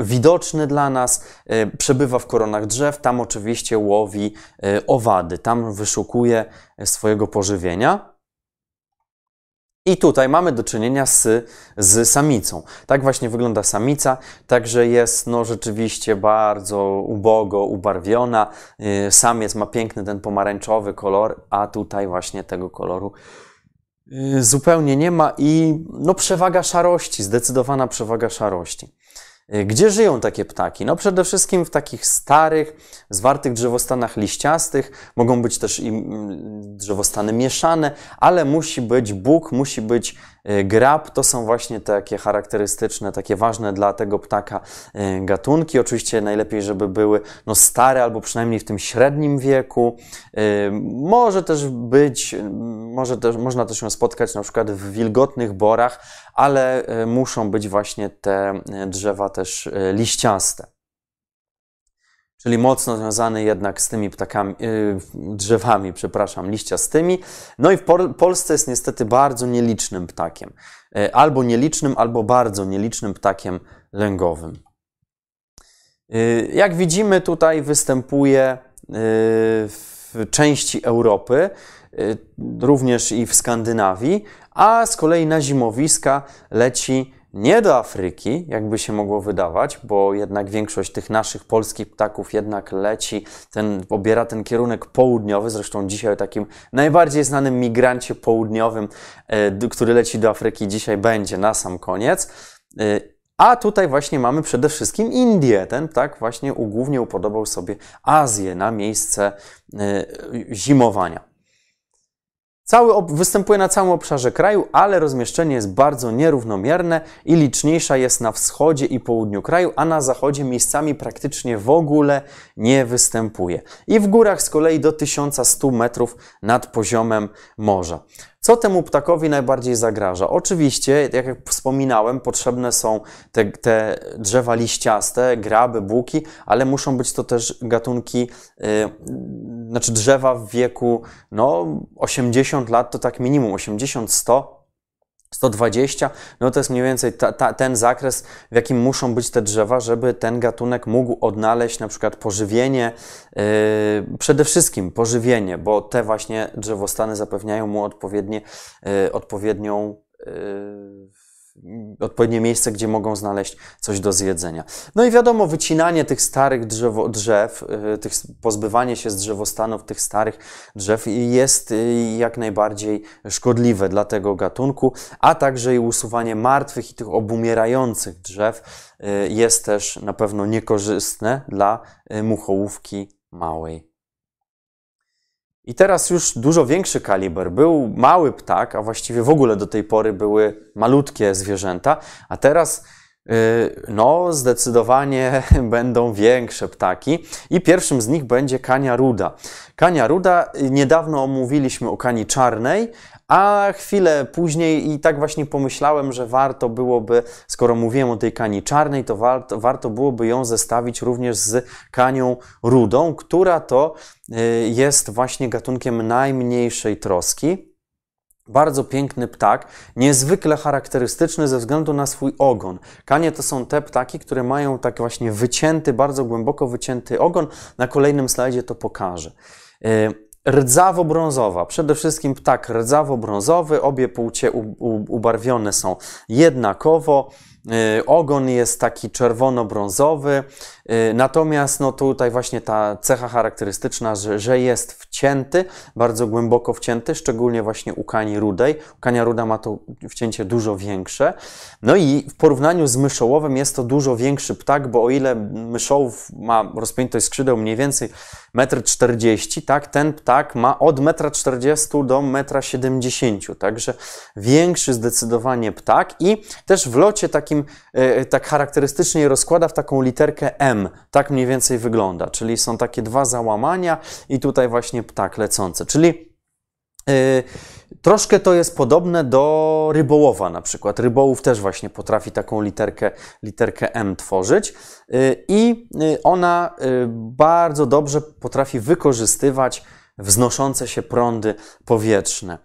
widoczny dla nas. E, przebywa w koronach drzew, tam oczywiście łowi e, owady, tam wyszukuje swojego pożywienia. I tutaj mamy do czynienia z, z samicą. Tak właśnie wygląda samica, także jest no rzeczywiście bardzo ubogo ubarwiona. Samiec ma piękny ten pomarańczowy kolor, a tutaj właśnie tego koloru zupełnie nie ma i no przewaga szarości, zdecydowana przewaga szarości. Gdzie żyją takie ptaki? No przede wszystkim w takich starych, zwartych drzewostanach liściastych. Mogą być też i drzewostany mieszane, ale musi być buk, musi być grab. To są właśnie takie charakterystyczne, takie ważne dla tego ptaka gatunki. Oczywiście najlepiej, żeby były no, stare albo przynajmniej w tym średnim wieku. Może też być, może też, można też ją spotkać na przykład w wilgotnych borach, ale muszą być właśnie te drzewa też liściaste. Czyli mocno związany jednak z tymi ptakami, drzewami, przepraszam, liściastymi. No i w Polsce jest niestety bardzo nielicznym ptakiem. Albo nielicznym, albo bardzo nielicznym ptakiem lęgowym. Jak widzimy, tutaj występuje w części Europy, również i w Skandynawii, a z kolei na zimowiska leci Nie do Afryki, jakby się mogło wydawać, bo jednak większość tych naszych polskich ptaków jednak leci, ten, obiera ten kierunek południowy, zresztą dzisiaj o takim najbardziej znanym migrancie południowym, e, który leci do Afryki, dzisiaj będzie na sam koniec. E, A tutaj właśnie mamy przede wszystkim Indię. Ten ptak właśnie głównie upodobał sobie Azję na miejsce zimowania. Cały występuje na całym obszarze kraju, ale rozmieszczenie jest bardzo nierównomierne i liczniejsza jest na wschodzie i południu kraju, a na zachodzie miejscami praktycznie w ogóle nie występuje. I w górach z kolei do tysiąca stu metrów nad poziomem morza. Co temu ptakowi najbardziej zagraża? Oczywiście, jak wspominałem, potrzebne są te, te drzewa liściaste, graby, buki, ale muszą być to też gatunki, yy, znaczy drzewa w wieku no, osiemdziesiąt lat, to tak minimum, osiemdziesiąt, sto, sto dwadzieścia, no to jest mniej więcej ta, ta, ten zakres, w jakim muszą być te drzewa, żeby ten gatunek mógł odnaleźć na przykład pożywienie, yy, przede wszystkim pożywienie, bo te właśnie drzewostany zapewniają mu odpowiednie, yy, odpowiednią, yy, odpowiednie miejsce, gdzie mogą znaleźć coś do zjedzenia. No i wiadomo, wycinanie tych starych drzewo, drzew, tych, pozbywanie się z drzewostanów tych starych drzew jest jak najbardziej szkodliwe dla tego gatunku, a także i usuwanie martwych i tych obumierających drzew jest też na pewno niekorzystne dla muchołówki małej. I teraz już dużo większy kaliber. Był mały ptak, a właściwie w ogóle do tej pory były malutkie zwierzęta, a teraz yy, no zdecydowanie będą większe ptaki i pierwszym z nich będzie kania ruda. Kania ruda, niedawno omówiliśmy o kani czarnej, a chwilę później i tak właśnie pomyślałem, że warto byłoby, skoro mówiłem o tej kani czarnej, to warto, warto byłoby ją zestawić również z kanią rudą, która to jest właśnie gatunkiem najmniejszej troski. Bardzo piękny ptak, niezwykle charakterystyczny ze względu na swój ogon. Kanie to są te ptaki, które mają tak właśnie wycięty, bardzo głęboko wycięty ogon. Na kolejnym slajdzie to pokażę. Rdzawo-brązowa. Przede wszystkim ptak rdzawo-brązowy, obie płcie ubarwione są jednakowo. Ogon jest taki czerwono-brązowy, natomiast no tutaj właśnie ta cecha charakterystyczna, że, że jest wcięty, bardzo głęboko wcięty, szczególnie właśnie u kani rudej. Kania ruda ma to wcięcie dużo większe. No i w porównaniu z myszołowym jest to dużo większy ptak, bo o ile myszołów ma rozpiętość skrzydeł mniej więcej metr czterdzieści, tak, ten ptak ma od metra czterdziestu do metra siedemdziesięciu, także większy zdecydowanie ptak i też w locie takim tak charakterystycznie je rozkłada w taką literkę M. Tak mniej więcej wygląda, czyli są takie dwa załamania i tutaj właśnie ptak lecący, czyli yy, troszkę to jest podobne do rybołowa na przykład. Rybołów też właśnie potrafi taką literkę, literkę M tworzyć yy, i ona yy, bardzo dobrze potrafi wykorzystywać wznoszące się prądy powietrzne.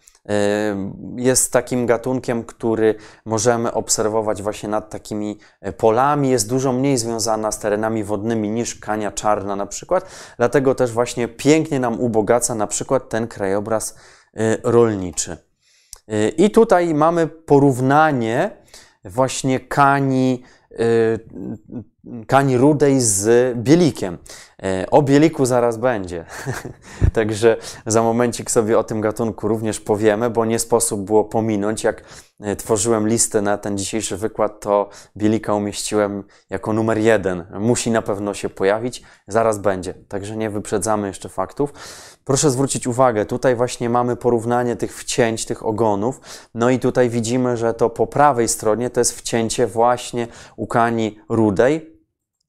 Jest takim gatunkiem, który możemy obserwować właśnie nad takimi polami. Jest dużo mniej związana z terenami wodnymi niż kania czarna na przykład. Dlatego też właśnie pięknie nam ubogaca na przykład ten krajobraz rolniczy. I tutaj mamy porównanie właśnie kani kani rudej z bielikiem. O bieliku zaraz będzie. Także za momencik sobie o tym gatunku również powiemy, bo nie sposób było pominąć. Jak tworzyłem listę na ten dzisiejszy wykład, to bielika umieściłem jako numer jeden. Musi na pewno się pojawić. Zaraz będzie. Także nie wyprzedzamy jeszcze faktów. Proszę zwrócić uwagę, tutaj właśnie mamy porównanie tych wcięć, tych ogonów. No i tutaj widzimy, że to po prawej stronie to jest wcięcie właśnie u kani rudej.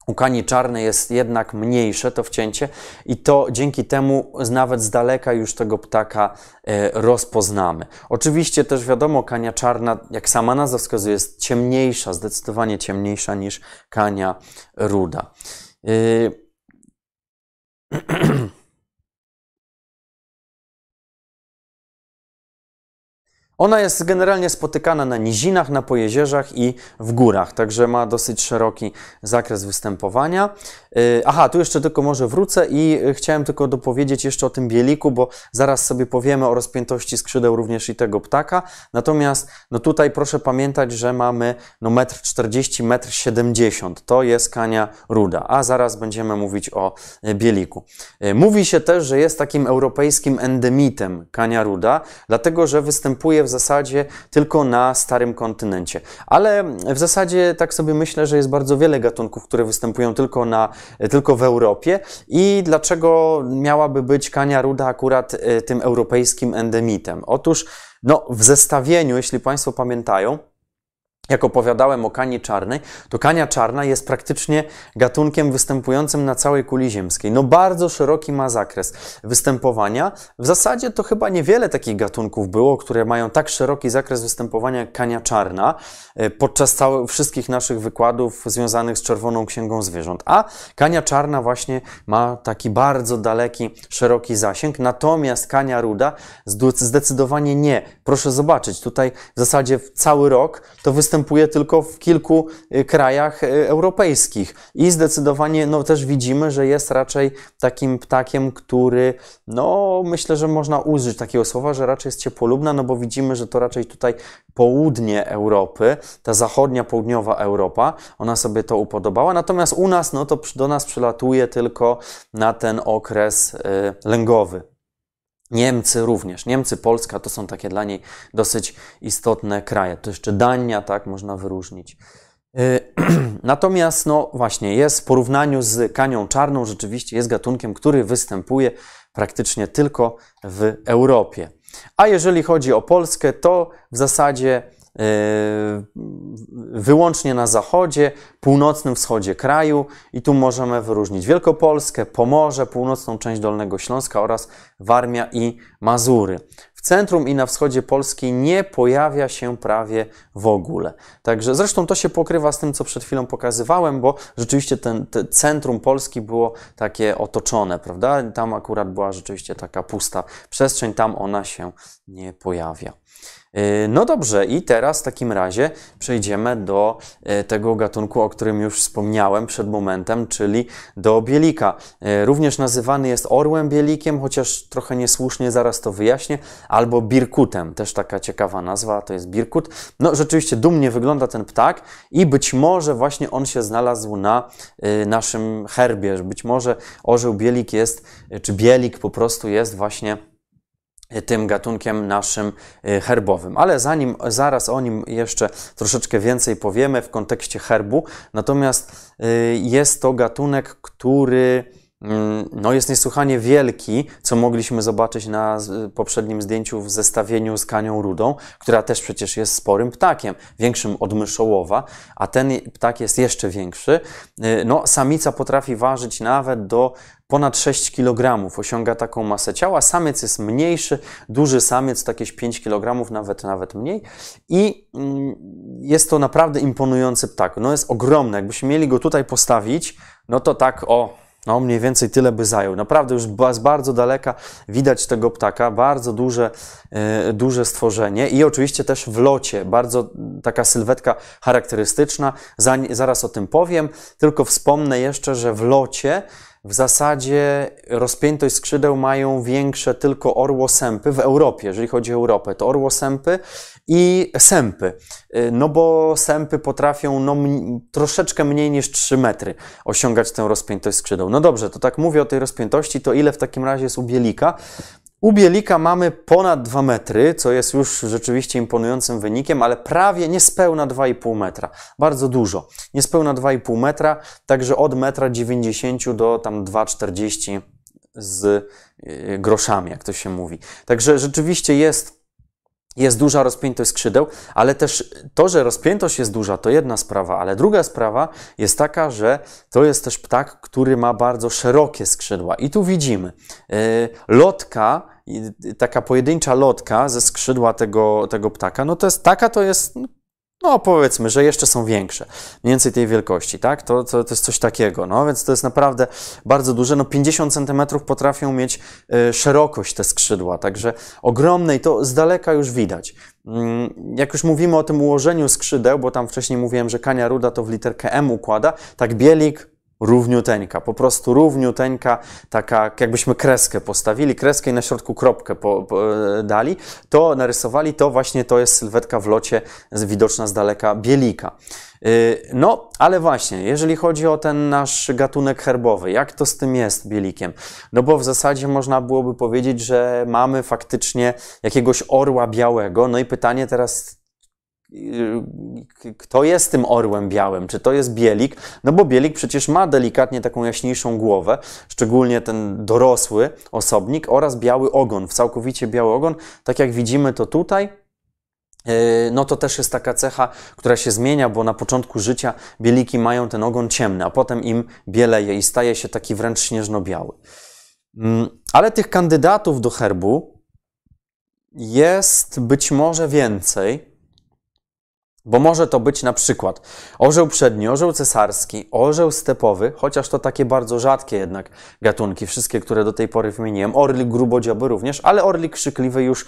U kani czarnej jest jednak mniejsze to wcięcie i to dzięki temu nawet z daleka już tego ptaka rozpoznamy. Oczywiście też wiadomo, kania czarna, jak sama nazwa wskazuje, jest ciemniejsza, zdecydowanie ciemniejsza niż kania ruda. Yy... Ona jest generalnie spotykana na nizinach, na pojezierzach i w górach, także ma dosyć szeroki zakres występowania. Aha, tu jeszcze tylko może wrócę i chciałem tylko dopowiedzieć jeszcze o tym bieliku, bo zaraz sobie powiemy o rozpiętości skrzydeł również i tego ptaka. Natomiast no tutaj proszę pamiętać, że mamy no metr czterdzieści, metr siedemdziesiąt. To jest kania ruda, a zaraz będziemy mówić o bieliku. Mówi się też, że jest takim europejskim endemitem kania ruda, dlatego że występuje w zasadzie tylko na starym kontynencie. Ale w zasadzie tak sobie myślę, że jest bardzo wiele gatunków, które występują tylko, na, tylko w Europie. I dlaczego miałaby być kania ruda akurat tym europejskim endemitem? Otóż no, w zestawieniu, jeśli Państwo pamiętają, jak opowiadałem o kani czarnej, to kania czarna jest praktycznie gatunkiem występującym na całej kuli ziemskiej. No bardzo szeroki ma zakres występowania. W zasadzie to chyba niewiele takich gatunków było, które mają tak szeroki zakres występowania jak kania czarna podczas całych, wszystkich naszych wykładów związanych z Czerwoną Księgą Zwierząt. A kania czarna właśnie ma taki bardzo daleki, szeroki zasięg. Natomiast kania ruda zdecydowanie nie. Proszę zobaczyć, tutaj w zasadzie cały rok to występuje Występuje tylko w kilku krajach europejskich i zdecydowanie no, też widzimy, że jest raczej takim ptakiem, który no myślę, że można użyć takiego słowa, że raczej jest ciepłolubna, no bo widzimy, że to raczej tutaj południe Europy, ta zachodnia, południowa Europa, ona sobie to upodobała, natomiast u nas no to do nas przylatuje tylko na ten okres lęgowy. Niemcy również. Niemcy, Polska to są takie dla niej dosyć istotne kraje. To jeszcze Dania, tak, można wyróżnić. Natomiast, no właśnie, jest w porównaniu z kanią czarną, rzeczywiście jest gatunkiem, który występuje praktycznie tylko w Europie. A jeżeli chodzi o Polskę, to w zasadzie wyłącznie na zachodzie, północnym wschodzie kraju i tu możemy wyróżnić Wielkopolskę, Pomorze, północną część Dolnego Śląska oraz Warmia i Mazury. W centrum i na wschodzie Polski nie pojawia się prawie w ogóle. Także zresztą to się pokrywa z tym, co przed chwilą pokazywałem, bo rzeczywiście ten, ten centrum Polski było takie otoczone, prawda? Tam akurat była rzeczywiście taka pusta przestrzeń, tam ona się nie pojawia. No dobrze, i teraz w takim razie przejdziemy do tego gatunku, o którym już wspomniałem przed momentem, czyli do bielika. Również nazywany jest orłem bielikiem, chociaż trochę niesłusznie, zaraz to wyjaśnię, albo birkutem, też taka ciekawa nazwa, to jest birkut. No rzeczywiście dumnie wygląda ten ptak i być może właśnie on się znalazł na naszym herbie, być może orzeł bielik jest, czy bielik po prostu jest właśnie tym gatunkiem naszym herbowym. Ale zanim, zaraz o nim jeszcze troszeczkę więcej powiemy w kontekście herbu, natomiast jest to gatunek, który no jest niesłychanie wielki, co mogliśmy zobaczyć na poprzednim zdjęciu w zestawieniu z kanią rudą, która też przecież jest sporym ptakiem, większym od myszołowa, a ten ptak jest jeszcze większy. No, samica potrafi ważyć nawet do ponad sześć kilogramów, osiąga taką masę ciała, samiec jest mniejszy, duży samiec, jakieś pięć kilogramów, nawet, nawet mniej i jest to naprawdę imponujący ptak. No jest ogromny, jakbyśmy mieli go tutaj postawić, no to tak o... No mniej więcej tyle by zajął. Naprawdę już z bardzo daleka widać tego ptaka, bardzo duże, yy, duże stworzenie i oczywiście też w locie, bardzo taka sylwetka charakterystyczna. Zań, zaraz o tym powiem, tylko wspomnę jeszcze, że w locie w zasadzie rozpiętość skrzydeł mają większe tylko orłosępy w Europie, jeżeli chodzi o Europę, to orłosępy i sępy, no bo sępy potrafią no, troszeczkę mniej niż trzy metry osiągać tę rozpiętość skrzydeł. No dobrze, to tak mówię o tej rozpiętości, to ile w takim razie jest u bielika? U bielika mamy ponad dwa metry, co jest już rzeczywiście imponującym wynikiem, ale prawie niespełna dwa i pół metra. Bardzo dużo. Niespełna dwa i pół metra, także od jeden dziewięćdziesiąt metra do tam dwa czterdzieści z groszami, jak to się mówi. Także rzeczywiście jest... Jest duża rozpiętość skrzydeł, ale też to, że rozpiętość jest duża, to jedna sprawa, ale druga sprawa jest taka, że to jest też ptak, który ma bardzo szerokie skrzydła. I tu widzimy yy, lotka, taka pojedyncza lotka ze skrzydła tego, tego ptaka, no to jest taka, to jest no powiedzmy, że jeszcze są większe, mniej więcej tej wielkości, tak? To, to, to jest coś takiego, no więc to jest naprawdę bardzo duże, no pięćdziesiąt centymetrów potrafią mieć y, szerokość te skrzydła, także ogromne i to z daleka już widać. Jak już mówimy o tym ułożeniu skrzydeł, bo tam wcześniej mówiłem, że kania ruda to w literkę M układa, tak bielik równiuteńka, po prostu równiuteńka, taka jakbyśmy kreskę postawili, kreskę i na środku kropkę po, po, dali, to narysowali, to właśnie to jest sylwetka w locie widoczna z daleka bielika. No, ale właśnie, jeżeli chodzi o ten nasz gatunek herbowy, jak to z tym jest bielikiem? No bo w zasadzie można byłoby powiedzieć, że mamy faktycznie jakiegoś orła białego, no i pytanie teraz, kto jest tym orłem białym? Czy to jest bielik? No bo bielik przecież ma delikatnie taką jaśniejszą głowę, szczególnie ten dorosły osobnik oraz biały ogon, całkowicie biały ogon, tak jak widzimy to tutaj. No to też jest taka cecha, która się zmienia, bo na początku życia bieliki mają ten ogon ciemny, a potem im bieleje i staje się taki wręcz śnieżno-biały. Ale tych kandydatów do herbu jest być może więcej, bo może to być na przykład orzeł przedni, orzeł cesarski, orzeł stepowy, chociaż to takie bardzo rzadkie jednak gatunki, wszystkie, które do tej pory wymieniłem, orlik grubodzioby również, ale orlik krzykliwy już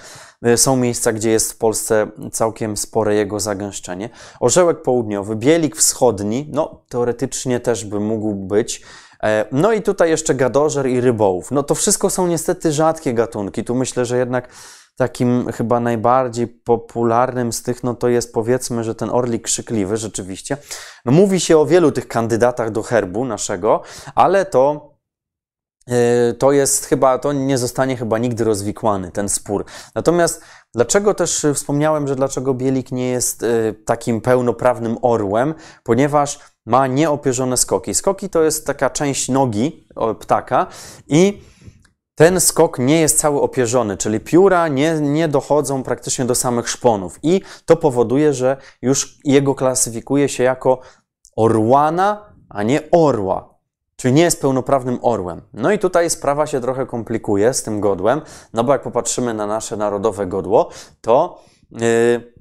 są miejsca, gdzie jest w Polsce całkiem spore jego zagęszczenie. Orzełek południowy, bielik wschodni, no teoretycznie też by mógł być. No i tutaj jeszcze gadożer i rybołów. No to wszystko są niestety rzadkie gatunki. Tu myślę, że jednak takim chyba najbardziej popularnym z tych, no to jest powiedzmy, że ten orlik krzykliwy rzeczywiście. No mówi się o wielu tych kandydatach do herbu naszego, ale to... To jest chyba, to nie zostanie chyba nigdy rozwikłany, ten spór. Natomiast dlaczego też wspomniałem, że dlaczego bielik nie jest takim pełnoprawnym orłem? Ponieważ ma nieopierzone skoki. Skoki to jest taka część nogi ptaka i ten skok nie jest cały opierzony, czyli pióra nie, nie dochodzą praktycznie do samych szponów i to powoduje, że już jego klasyfikuje się jako orłana, a nie orła. Czyli nie jest pełnoprawnym orłem. No i tutaj sprawa się trochę komplikuje z tym godłem, no bo jak popatrzymy na nasze narodowe godło, to yy,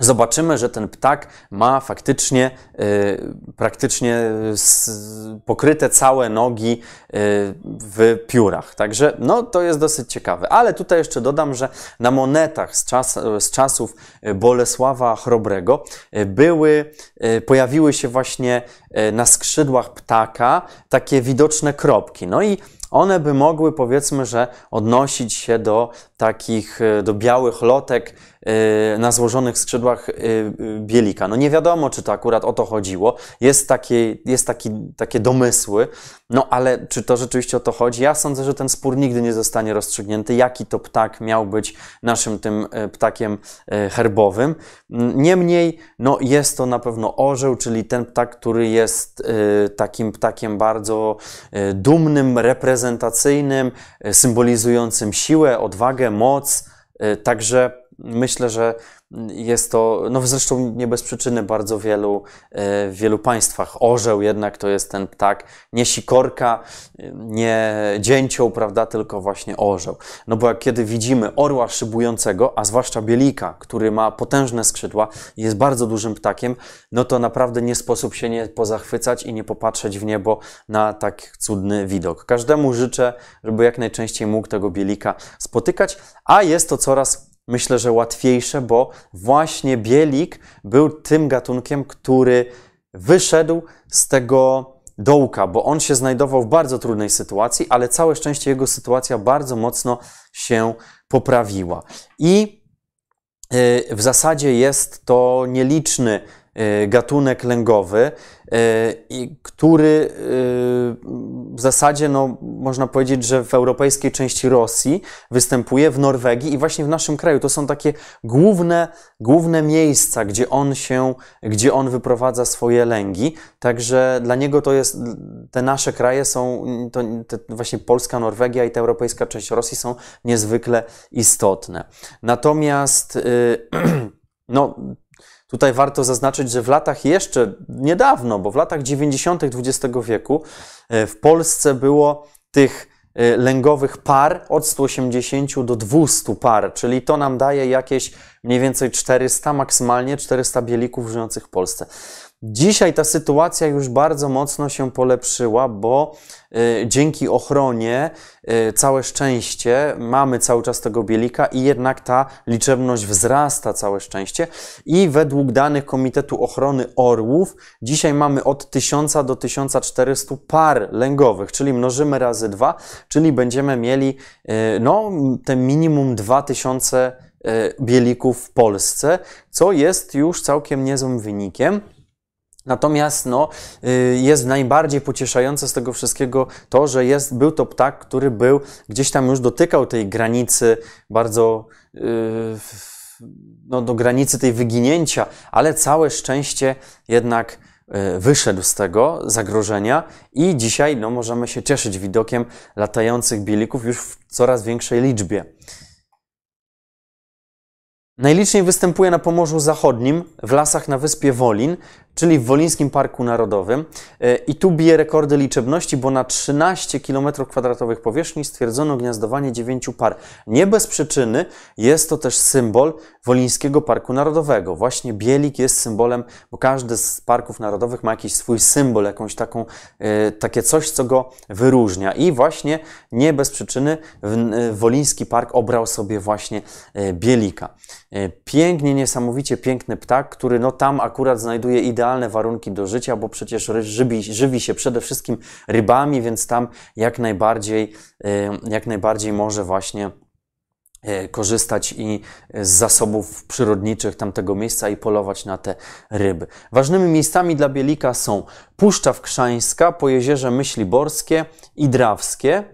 zobaczymy, że ten ptak ma faktycznie yy, praktycznie yy, pokryte całe nogi yy, w piórach. Także no, to jest dosyć ciekawe. Ale tutaj jeszcze dodam, że na monetach z, czas, z czasów Bolesława Chrobrego były, yy, pojawiły się właśnie na skrzydłach ptaka takie widoczne kropki. No i one by mogły, powiedzmy, że odnosić się do takich, do białych lotek na złożonych skrzydłach bielika. No nie wiadomo, czy to akurat o to chodziło. Jest takie, jest taki, takie domysły, no ale czy to rzeczywiście o to chodzi? Ja sądzę, że ten spór nigdy nie zostanie rozstrzygnięty, jaki to ptak miał być naszym tym ptakiem herbowym. Niemniej, no jest to na pewno orzeł, czyli ten ptak, który jest takim ptakiem bardzo dumnym, reprezentacyjnym, symbolizującym siłę, odwagę, moc, także myślę, że jest to, no zresztą nie bez przyczyny bardzo wielu, w wielu państwach. Orzeł jednak to jest ten ptak, nie sikorka, nie dzięcioł, prawda, tylko właśnie orzeł. No bo jak kiedy widzimy orła szybującego, a zwłaszcza bielika, który ma potężne skrzydła i jest bardzo dużym ptakiem, no to naprawdę nie sposób się nie pozachwycać i nie popatrzeć w niebo na tak cudny widok. Każdemu życzę, żeby jak najczęściej mógł tego bielika spotykać, a jest to coraz myślę, że łatwiejsze, bo właśnie bielik był tym gatunkiem, który wyszedł z tego dołka, bo on się znajdował w bardzo trudnej sytuacji, ale całe szczęście jego sytuacja bardzo mocno się poprawiła. I w zasadzie jest to nieliczny gatunek lęgowy, który w zasadzie, no, można powiedzieć, że w europejskiej części Rosji występuje, w Norwegii i właśnie w naszym kraju. To są takie główne, główne miejsca, gdzie on się, gdzie on wyprowadza swoje lęgi. Także dla niego to jest, te nasze kraje są, to, te właśnie Polska, Norwegia i ta europejska część Rosji są niezwykle istotne. Natomiast, no, tutaj warto zaznaczyć, że w latach jeszcze niedawno, bo w latach dziewięćdziesiątych dwudziestego wieku w Polsce było tych lęgowych par od stu osiemdziesięciu do dwustu par, czyli to nam daje jakieś mniej więcej czterysta, maksymalnie czterysta bielików żyjących w Polsce. Dzisiaj ta sytuacja już bardzo mocno się polepszyła, bo y, dzięki ochronie, y, całe szczęście, mamy cały czas tego bielika i jednak ta liczebność wzrasta, całe szczęście. I według danych Komitetu Ochrony Orłów dzisiaj mamy od tysiąca do tysiąca czterystu par lęgowych, czyli mnożymy razy dwa, czyli będziemy mieli y, no, te minimum dwa tysiące y, bielików w Polsce, co jest już całkiem niezłym wynikiem. Natomiast no, jest najbardziej pocieszające z tego wszystkiego to, że jest, był to ptak, który był gdzieś tam już dotykał tej granicy bardzo... Yy, no, do granicy tej wyginięcia, ale całe szczęście jednak yy, wyszedł z tego zagrożenia i dzisiaj no, możemy się cieszyć widokiem latających bielików już w coraz większej liczbie. Najliczniej występuje na Pomorzu Zachodnim, w lasach na wyspie Wolin, czyli w Wolińskim Parku Narodowym. I tu bije rekordy liczebności, bo na trzynaście kilometrów kwadratowych powierzchni stwierdzono gniazdowanie dziewięciu par. Nie bez przyczyny jest to też symbol Wolińskiego Parku Narodowego. Właśnie bielik jest symbolem, bo każdy z parków narodowych ma jakiś swój symbol, jakąś taką, takie coś, co go wyróżnia. I właśnie nie bez przyczyny Woliński Park obrał sobie właśnie bielika. Pięknie, niesamowicie piękny ptak, który no tam akurat znajduje idealne warunki do życia, bo przecież żywi, żywi się przede wszystkim rybami, więc tam jak najbardziej, jak najbardziej może właśnie korzystać i z zasobów przyrodniczych tamtego miejsca i polować na te ryby. Ważnymi miejscami dla bielika są Puszcza Wkrzańska, Pojezierze Myśliborskie i Drawskie.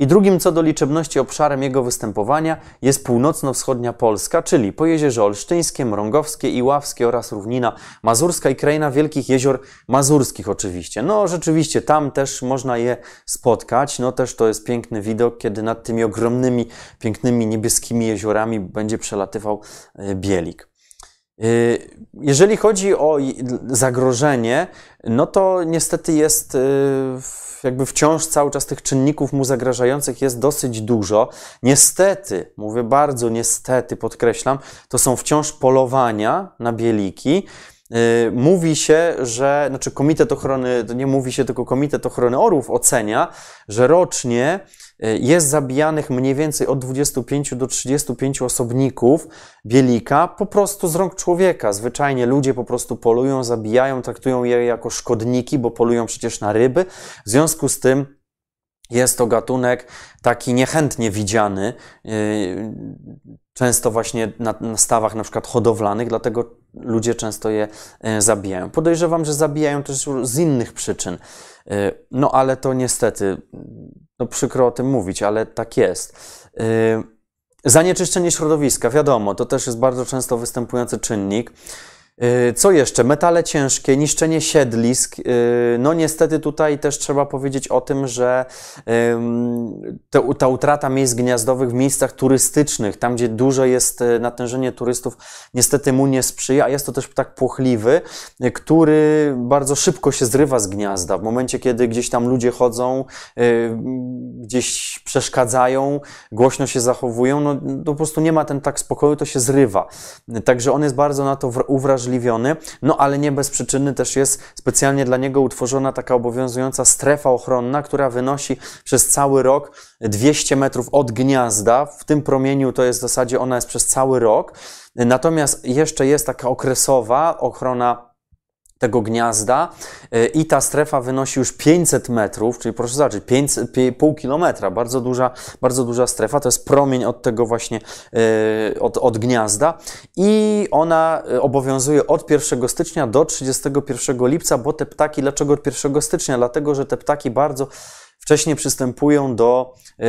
I drugim co do liczebności obszarem jego występowania jest północno-wschodnia Polska, czyli Pojezierze Olsztyńskie, Mrągowskie, Iławskie oraz Równina Mazurska i kraina Wielkich Jezior Mazurskich oczywiście. No rzeczywiście tam też można je spotkać, no też to jest piękny widok, kiedy nad tymi ogromnymi, pięknymi niebieskimi jeziorami będzie przelatywał bielik. Jeżeli chodzi o zagrożenie, no to niestety jest jakby wciąż cały czas tych czynników mu zagrażających jest dosyć dużo. Niestety, mówię bardzo niestety, podkreślam, to są wciąż polowania na bieliki. Mówi się, że, znaczy Komitet Ochrony, nie mówi się, tylko Komitet Ochrony Orłów ocenia, że rocznie jest zabijanych mniej więcej od dwudziestu pięciu do trzydziestu pięciu osobników bielika po prostu z rąk człowieka. Zwyczajnie ludzie po prostu polują, zabijają, traktują je jako szkodniki, bo polują przecież na ryby. W związku z tym jest to gatunek taki niechętnie widziany, często właśnie na, na stawach na przykład hodowlanych, dlatego ludzie często je zabijają. Podejrzewam, że zabijają też z innych przyczyn. No ale to niestety, no przykro o tym mówić, ale tak jest. Zanieczyszczenie środowiska, wiadomo, to też jest bardzo często występujący czynnik. Co jeszcze? Metale ciężkie, niszczenie siedlisk. No niestety tutaj też trzeba powiedzieć o tym, że ta utrata miejsc gniazdowych w miejscach turystycznych, tam gdzie dużo jest natężenie turystów, niestety mu nie sprzyja, a jest to też ptak płochliwy, który bardzo szybko się zrywa z gniazda. W momencie, kiedy gdzieś tam ludzie chodzą, gdzieś przeszkadzają, głośno się zachowują, no po prostu nie ma ten tak spokoju, to się zrywa. Także on jest bardzo na to uwrażliwiony. No ale nie bez przyczyny też jest specjalnie dla niego utworzona taka obowiązująca strefa ochronna, która wynosi przez cały rok dwieście metrów od gniazda. W tym promieniu to jest w zasadzie ona jest przez cały rok. Natomiast jeszcze jest taka okresowa ochrona tego gniazda i ta strefa wynosi już pięćset metrów, czyli proszę zobaczyć, pięćset, pół kilometra, bardzo duża, bardzo duża strefa, to jest promień od tego właśnie, yy, od, od gniazda i ona obowiązuje od pierwszego stycznia do trzydziestego pierwszego lipca, bo te ptaki, dlaczego od pierwszego stycznia? Dlatego, że te ptaki bardzo wcześniej przystępują do, yy,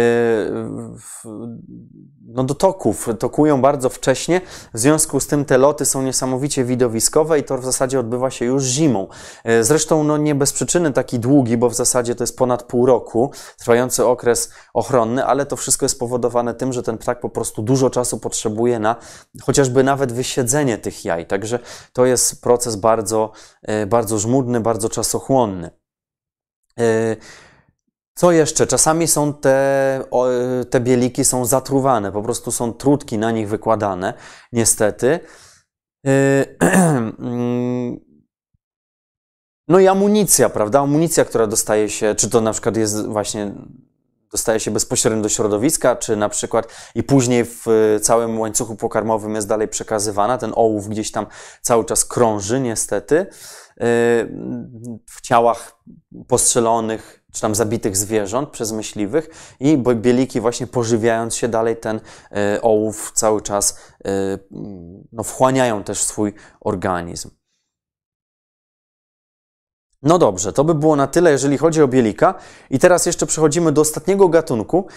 no do toków, tokują bardzo wcześnie, w związku z tym te loty są niesamowicie widowiskowe i to w zasadzie odbywa się już zimą. Yy, zresztą no nie bez przyczyny taki długi, bo w zasadzie to jest ponad pół roku trwający okres ochronny, ale to wszystko jest spowodowane tym, że ten ptak po prostu dużo czasu potrzebuje na chociażby nawet wysiedzenie tych jaj, także to jest proces bardzo, yy, bardzo żmudny, bardzo czasochłonny. Yy, Co jeszcze? Czasami są te, o, te bieliki są zatruwane, po prostu są trutki na nich wykładane, niestety. No i amunicja, prawda? Amunicja, która dostaje się, czy to na przykład jest właśnie, dostaje się bezpośrednio do środowiska, czy na przykład i później w całym łańcuchu pokarmowym jest dalej przekazywana. Ten ołów gdzieś tam cały czas krąży, niestety, w ciałach postrzelonych czy tam zabitych zwierząt przez myśliwych, i bieliki właśnie pożywiając się dalej ten ołów cały czas no, wchłaniają też swój organizm. No dobrze, to by było na tyle, jeżeli chodzi o bielika. I teraz jeszcze przechodzimy do ostatniego gatunku,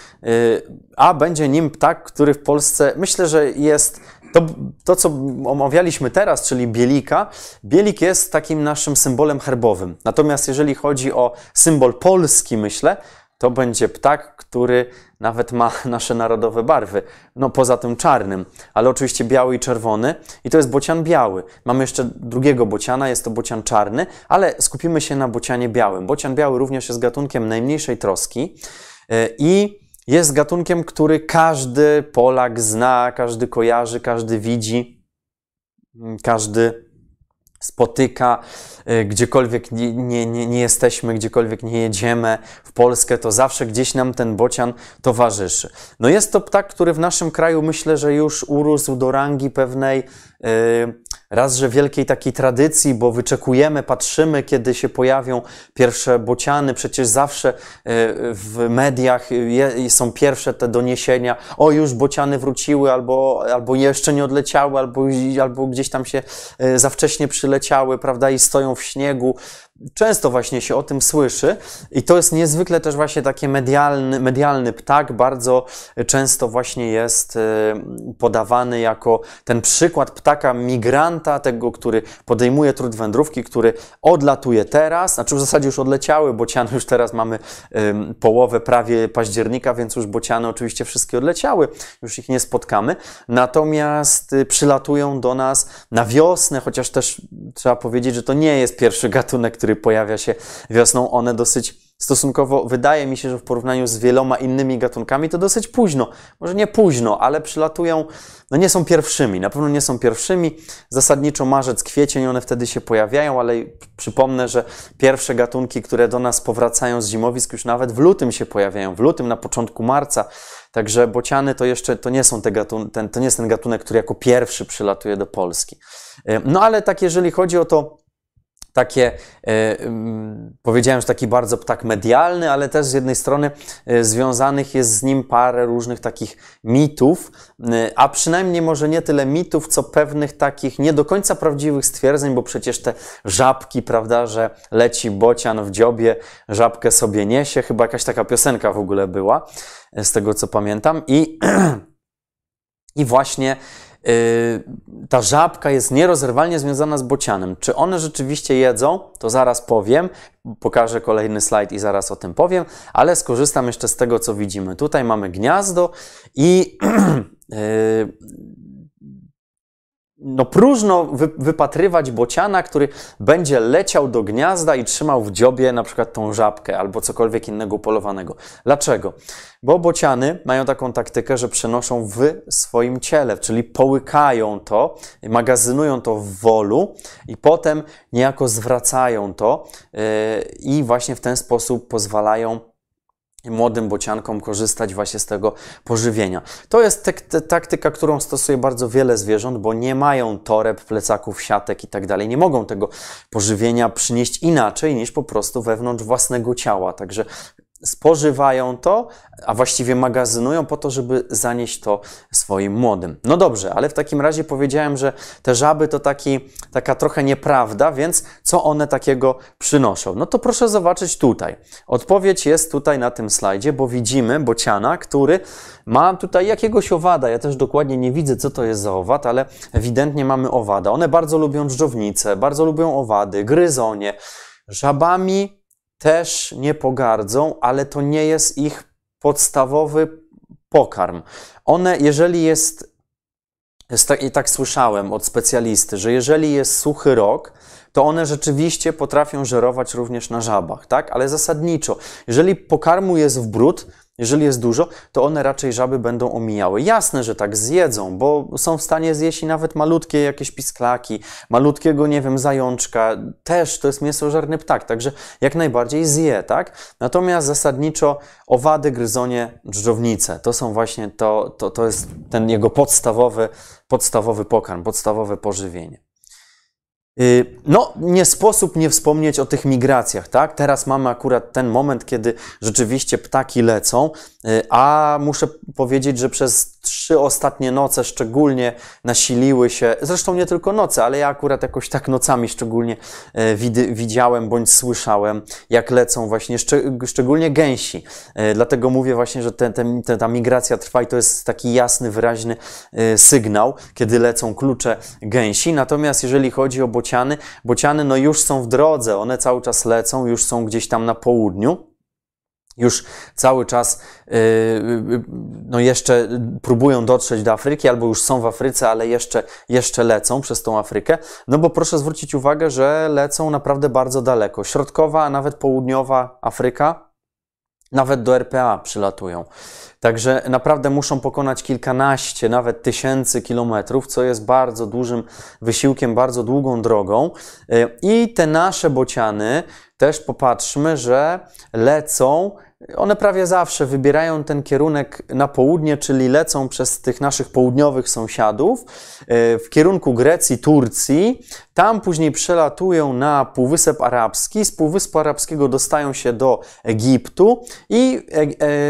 a będzie nim ptak, który w Polsce myślę, że jest to, to co omawialiśmy teraz, czyli bielika. Bielik jest takim naszym symbolem herbowym. Natomiast jeżeli chodzi o symbol polski, myślę, to będzie ptak, który nawet ma nasze narodowe barwy, no poza tym czarnym, ale oczywiście biały i czerwony, i to jest bocian biały. Mamy jeszcze drugiego bociana, jest to bocian czarny, ale skupimy się na bocianie białym. Bocian biały również jest gatunkiem najmniejszej troski i jest gatunkiem, który każdy Polak zna, każdy kojarzy, każdy widzi, każdy spotyka, gdziekolwiek nie, nie, nie jesteśmy, gdziekolwiek nie jedziemy w Polskę, to zawsze gdzieś nam ten bocian towarzyszy. No jest to ptak, który w naszym kraju myślę, że już urósł do rangi pewnej yy, raz, że wielkiej takiej tradycji, bo wyczekujemy, patrzymy, kiedy się pojawią pierwsze bociany. Przecież zawsze w mediach są pierwsze te doniesienia, o już bociany wróciły, albo, albo jeszcze nie odleciały, albo, albo gdzieś tam się za wcześnie przyleciały, prawda, i stoją w śniegu. Często właśnie się o tym słyszy i to jest niezwykle też właśnie taki medialny, medialny ptak, bardzo często właśnie jest podawany jako ten przykład ptaka migranta, tego, który podejmuje trud wędrówki, który odlatuje teraz, znaczy w zasadzie już odleciały bociany, już teraz mamy połowę prawie października, więc już bociany oczywiście wszystkie odleciały, już ich nie spotkamy, natomiast przylatują do nas na wiosnę, chociaż też trzeba powiedzieć, że to nie jest pierwszy gatunek, który pojawia się wiosną. One dosyć stosunkowo, wydaje mi się, że w porównaniu z wieloma innymi gatunkami to dosyć późno, może nie późno, ale przylatują, no nie są pierwszymi, na pewno nie są pierwszymi, zasadniczo marzec, kwiecień one wtedy się pojawiają, ale przypomnę, że pierwsze gatunki, które do nas powracają z zimowisk, już nawet w lutym się pojawiają, w lutym, na początku marca, także bociany to jeszcze, to nie są te gatun- ten, to nie jest ten gatunek, który jako pierwszy przylatuje do Polski. No ale tak, jeżeli chodzi o to, takie, powiedziałem, że taki bardzo ptak medialny, ale też z jednej strony związanych jest z nim parę różnych takich mitów, a przynajmniej może nie tyle mitów, co pewnych takich nie do końca prawdziwych stwierdzeń, bo przecież te żabki, prawda, że leci bocian w dziobie, żabkę sobie niesie, chyba jakaś taka piosenka w ogóle była, z tego co pamiętam, i, i właśnie ta żabka jest nierozerwalnie związana z bocianem. Czy one rzeczywiście jedzą? To zaraz powiem. Pokażę kolejny slajd i zaraz o tym powiem, ale skorzystam jeszcze z tego, co widzimy. Tutaj mamy gniazdo i no próżno wy, wypatrywać bociana, który będzie leciał do gniazda i trzymał w dziobie na przykład tą żabkę albo cokolwiek innego polowanego. Dlaczego? Bo bociany mają taką taktykę, że przenoszą w swoim ciele, czyli połykają to, magazynują to w wolu i potem niejako zwracają to yy, i właśnie w ten sposób pozwalają młodym bociankom korzystać właśnie z tego pożywienia. To jest taktyka, którą stosuje bardzo wiele zwierząt, bo nie mają toreb, plecaków, siatek i tak dalej. Nie mogą tego pożywienia przynieść inaczej niż po prostu wewnątrz własnego ciała. Także spożywają to, a właściwie magazynują po to, żeby zanieść to swoim młodym. No dobrze, ale w takim razie powiedziałem, że te żaby to taki, taka trochę nieprawda, więc co one takiego przynoszą? No to proszę zobaczyć tutaj. Odpowiedź jest tutaj na tym slajdzie, bo widzimy bociana, który ma tutaj jakiegoś owada. Ja też dokładnie nie widzę, co to jest za owad, ale ewidentnie mamy owada. One bardzo lubią dżdżownice, bardzo lubią owady, gryzonie. Żabami też nie pogardzą, ale to nie jest ich podstawowy pokarm. One, jeżeli jest I tak słyszałem od specjalisty, że jeżeli jest suchy rok, to one rzeczywiście potrafią żerować również na żabach, tak? Ale zasadniczo, jeżeli pokarmu jest w bród, jeżeli jest dużo, to one raczej żaby będą omijały. Jasne, że tak zjedzą, bo są w stanie zjeść i nawet malutkie jakieś pisklaki, malutkiego, nie wiem, zajączka. Też to jest mięsożerny ptak, także jak najbardziej zje, tak? Natomiast zasadniczo owady, gryzonie, drżdżownice. To są właśnie, to, to, to jest ten jego podstawowy, podstawowy pokarm, podstawowe pożywienie. No, nie sposób nie wspomnieć o tych migracjach, tak? Teraz mamy akurat ten moment, kiedy rzeczywiście ptaki lecą, a muszę powiedzieć, że przez trzy ostatnie noce szczególnie nasiliły się, zresztą nie tylko noce, ale ja akurat jakoś tak nocami szczególnie widziałem bądź słyszałem, jak lecą właśnie szczególnie gęsi. Dlatego mówię właśnie, że ten, ten, ta migracja trwa i to jest taki jasny, wyraźny sygnał, kiedy lecą klucze gęsi. Natomiast jeżeli chodzi o bociany, bociany no już są w drodze, one cały czas lecą, już są gdzieś tam na południu. Już cały czas yy, no jeszcze próbują dotrzeć do Afryki, albo już są w Afryce, ale jeszcze, jeszcze lecą przez tą Afrykę. No bo proszę zwrócić uwagę, że lecą naprawdę bardzo daleko. Środkowa, a nawet południowa Afryka, nawet do R P A przylatują. Także naprawdę muszą pokonać kilkanaście, nawet tysięcy kilometrów, co jest bardzo dużym wysiłkiem, bardzo długą drogą. I te nasze bociany, też popatrzmy, że lecą, one prawie zawsze wybierają ten kierunek na południe, czyli lecą przez tych naszych południowych sąsiadów w kierunku Grecji, Turcji. Tam później przelatują na Półwysep Arabski, z Półwyspu Arabskiego dostają się do Egiptu i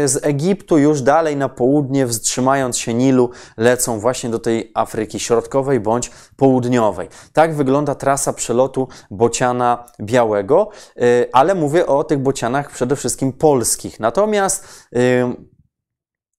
z Egiptu już dalej na południe, wstrzymając się Nilu, lecą właśnie do tej Afryki Środkowej bądź Południowej. Tak wygląda trasa przelotu bociana białego, ale mówię o tych bocianach przede wszystkim polskich. Natomiast yy,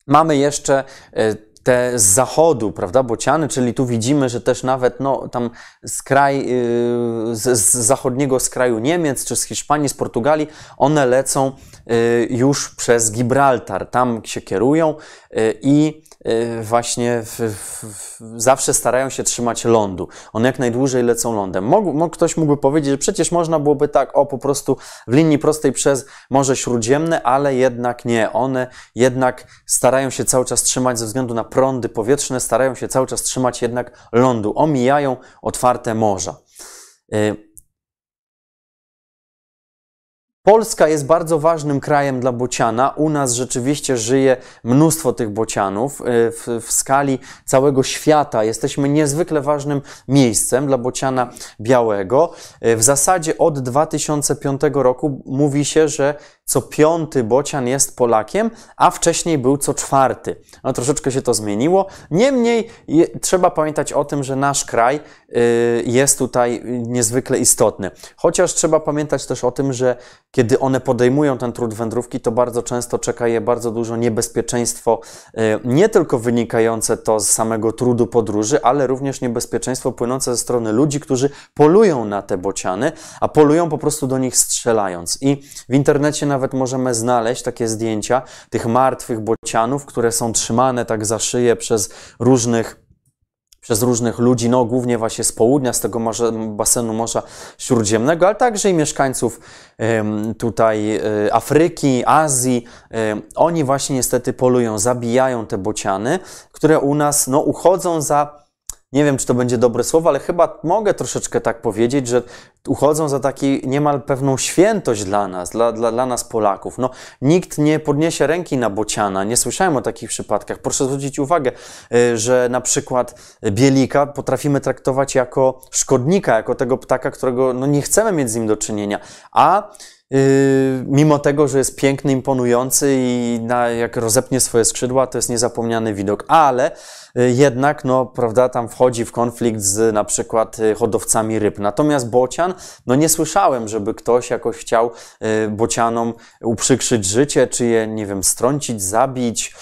mamy jeszcze yy, te z zachodu, prawda, bociany, czyli tu widzimy, że też nawet no, tam z, kraj, yy, z, z zachodniego skraju Niemiec, czy z Hiszpanii, z Portugalii, one lecą yy, już przez Gibraltar, tam się kierują yy, i yy, właśnie w, w, w, zawsze starają się trzymać lądu. One jak najdłużej lecą lądem. Mógł, mógł, ktoś mógłby powiedzieć, że przecież można byłoby tak, o po prostu w linii prostej przez Morze Śródziemne, ale jednak nie. One jednak starają się cały czas trzymać ze względu na prądy powietrzne, starają się cały czas trzymać jednak lądu, omijają otwarte morza. Polska jest bardzo ważnym krajem dla bociana. U nas rzeczywiście żyje mnóstwo tych bocianów. W, w skali całego świata jesteśmy niezwykle ważnym miejscem dla bociana białego. W zasadzie od dwa tysiące piątego roku mówi się, że co piąty bocian jest Polakiem, a wcześniej był co czwarty. No troszeczkę się to zmieniło. Niemniej je, trzeba pamiętać o tym, że nasz kraj y, jest tutaj niezwykle istotny. Chociaż trzeba pamiętać też o tym, że kiedy one podejmują ten trud wędrówki, to bardzo często czeka je bardzo dużo niebezpieczeństwo, y, nie tylko wynikające to z samego trudu podróży, ale również niebezpieczeństwo płynące ze strony ludzi, którzy polują na te bociany, a polują po prostu do nich strzelając. I w internecie na nawet możemy znaleźć takie zdjęcia tych martwych bocianów, które są trzymane tak za szyję przez różnych przez różnych ludzi, no głównie właśnie z południa, z tego morza, basenu Morza Śródziemnego, ale także i mieszkańców ym, tutaj y, Afryki, Azji. Ym, oni właśnie niestety polują, zabijają te bociany, które u nas no, uchodzą za... Nie wiem, czy to będzie dobre słowo, ale chyba mogę troszeczkę tak powiedzieć, że uchodzą za taki niemal pewną świętość dla nas, dla, dla, dla nas Polaków. No, nikt nie podniesie ręki na bociana, nie słyszałem o takich przypadkach. Proszę zwrócić uwagę, że na przykład bielika potrafimy traktować jako szkodnika, jako tego ptaka, którego no, nie chcemy mieć z nim do czynienia, a... mimo tego, że jest piękny, imponujący i na, jak rozepnie swoje skrzydła, to jest niezapomniany widok, ale jednak, no prawda, tam wchodzi w konflikt z na przykład hodowcami ryb. Natomiast bocian, no nie słyszałem, żeby ktoś jakoś chciał bocianom uprzykrzyć życie, czy je, nie wiem, strącić, zabić.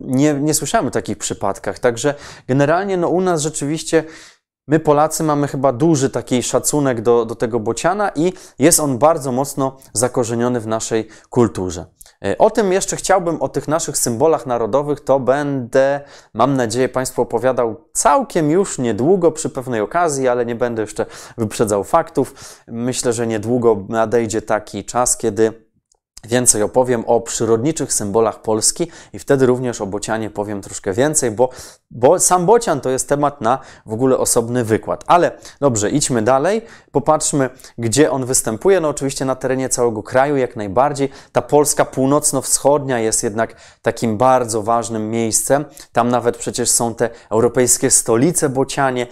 Nie, nie słyszałem o takich przypadkach, także generalnie no u nas rzeczywiście my Polacy mamy chyba duży taki szacunek do, do tego bociana i jest on bardzo mocno zakorzeniony w naszej kulturze. O tym jeszcze chciałbym, o tych naszych symbolach narodowych, to będę, mam nadzieję, Państwu opowiadał całkiem już niedługo, przy pewnej okazji, ale nie będę jeszcze wyprzedzał faktów. Myślę, że niedługo nadejdzie taki czas, kiedy więcej opowiem o przyrodniczych symbolach Polski i wtedy również o bocianie powiem troszkę więcej, bo, bo sam bocian to jest temat na w ogóle osobny wykład. Ale dobrze, idźmy dalej, popatrzmy, gdzie on występuje. No oczywiście na terenie całego kraju jak najbardziej. Ta Polska północno-wschodnia jest jednak takim bardzo ważnym miejscem. Tam nawet przecież są te europejskie stolice bocianie.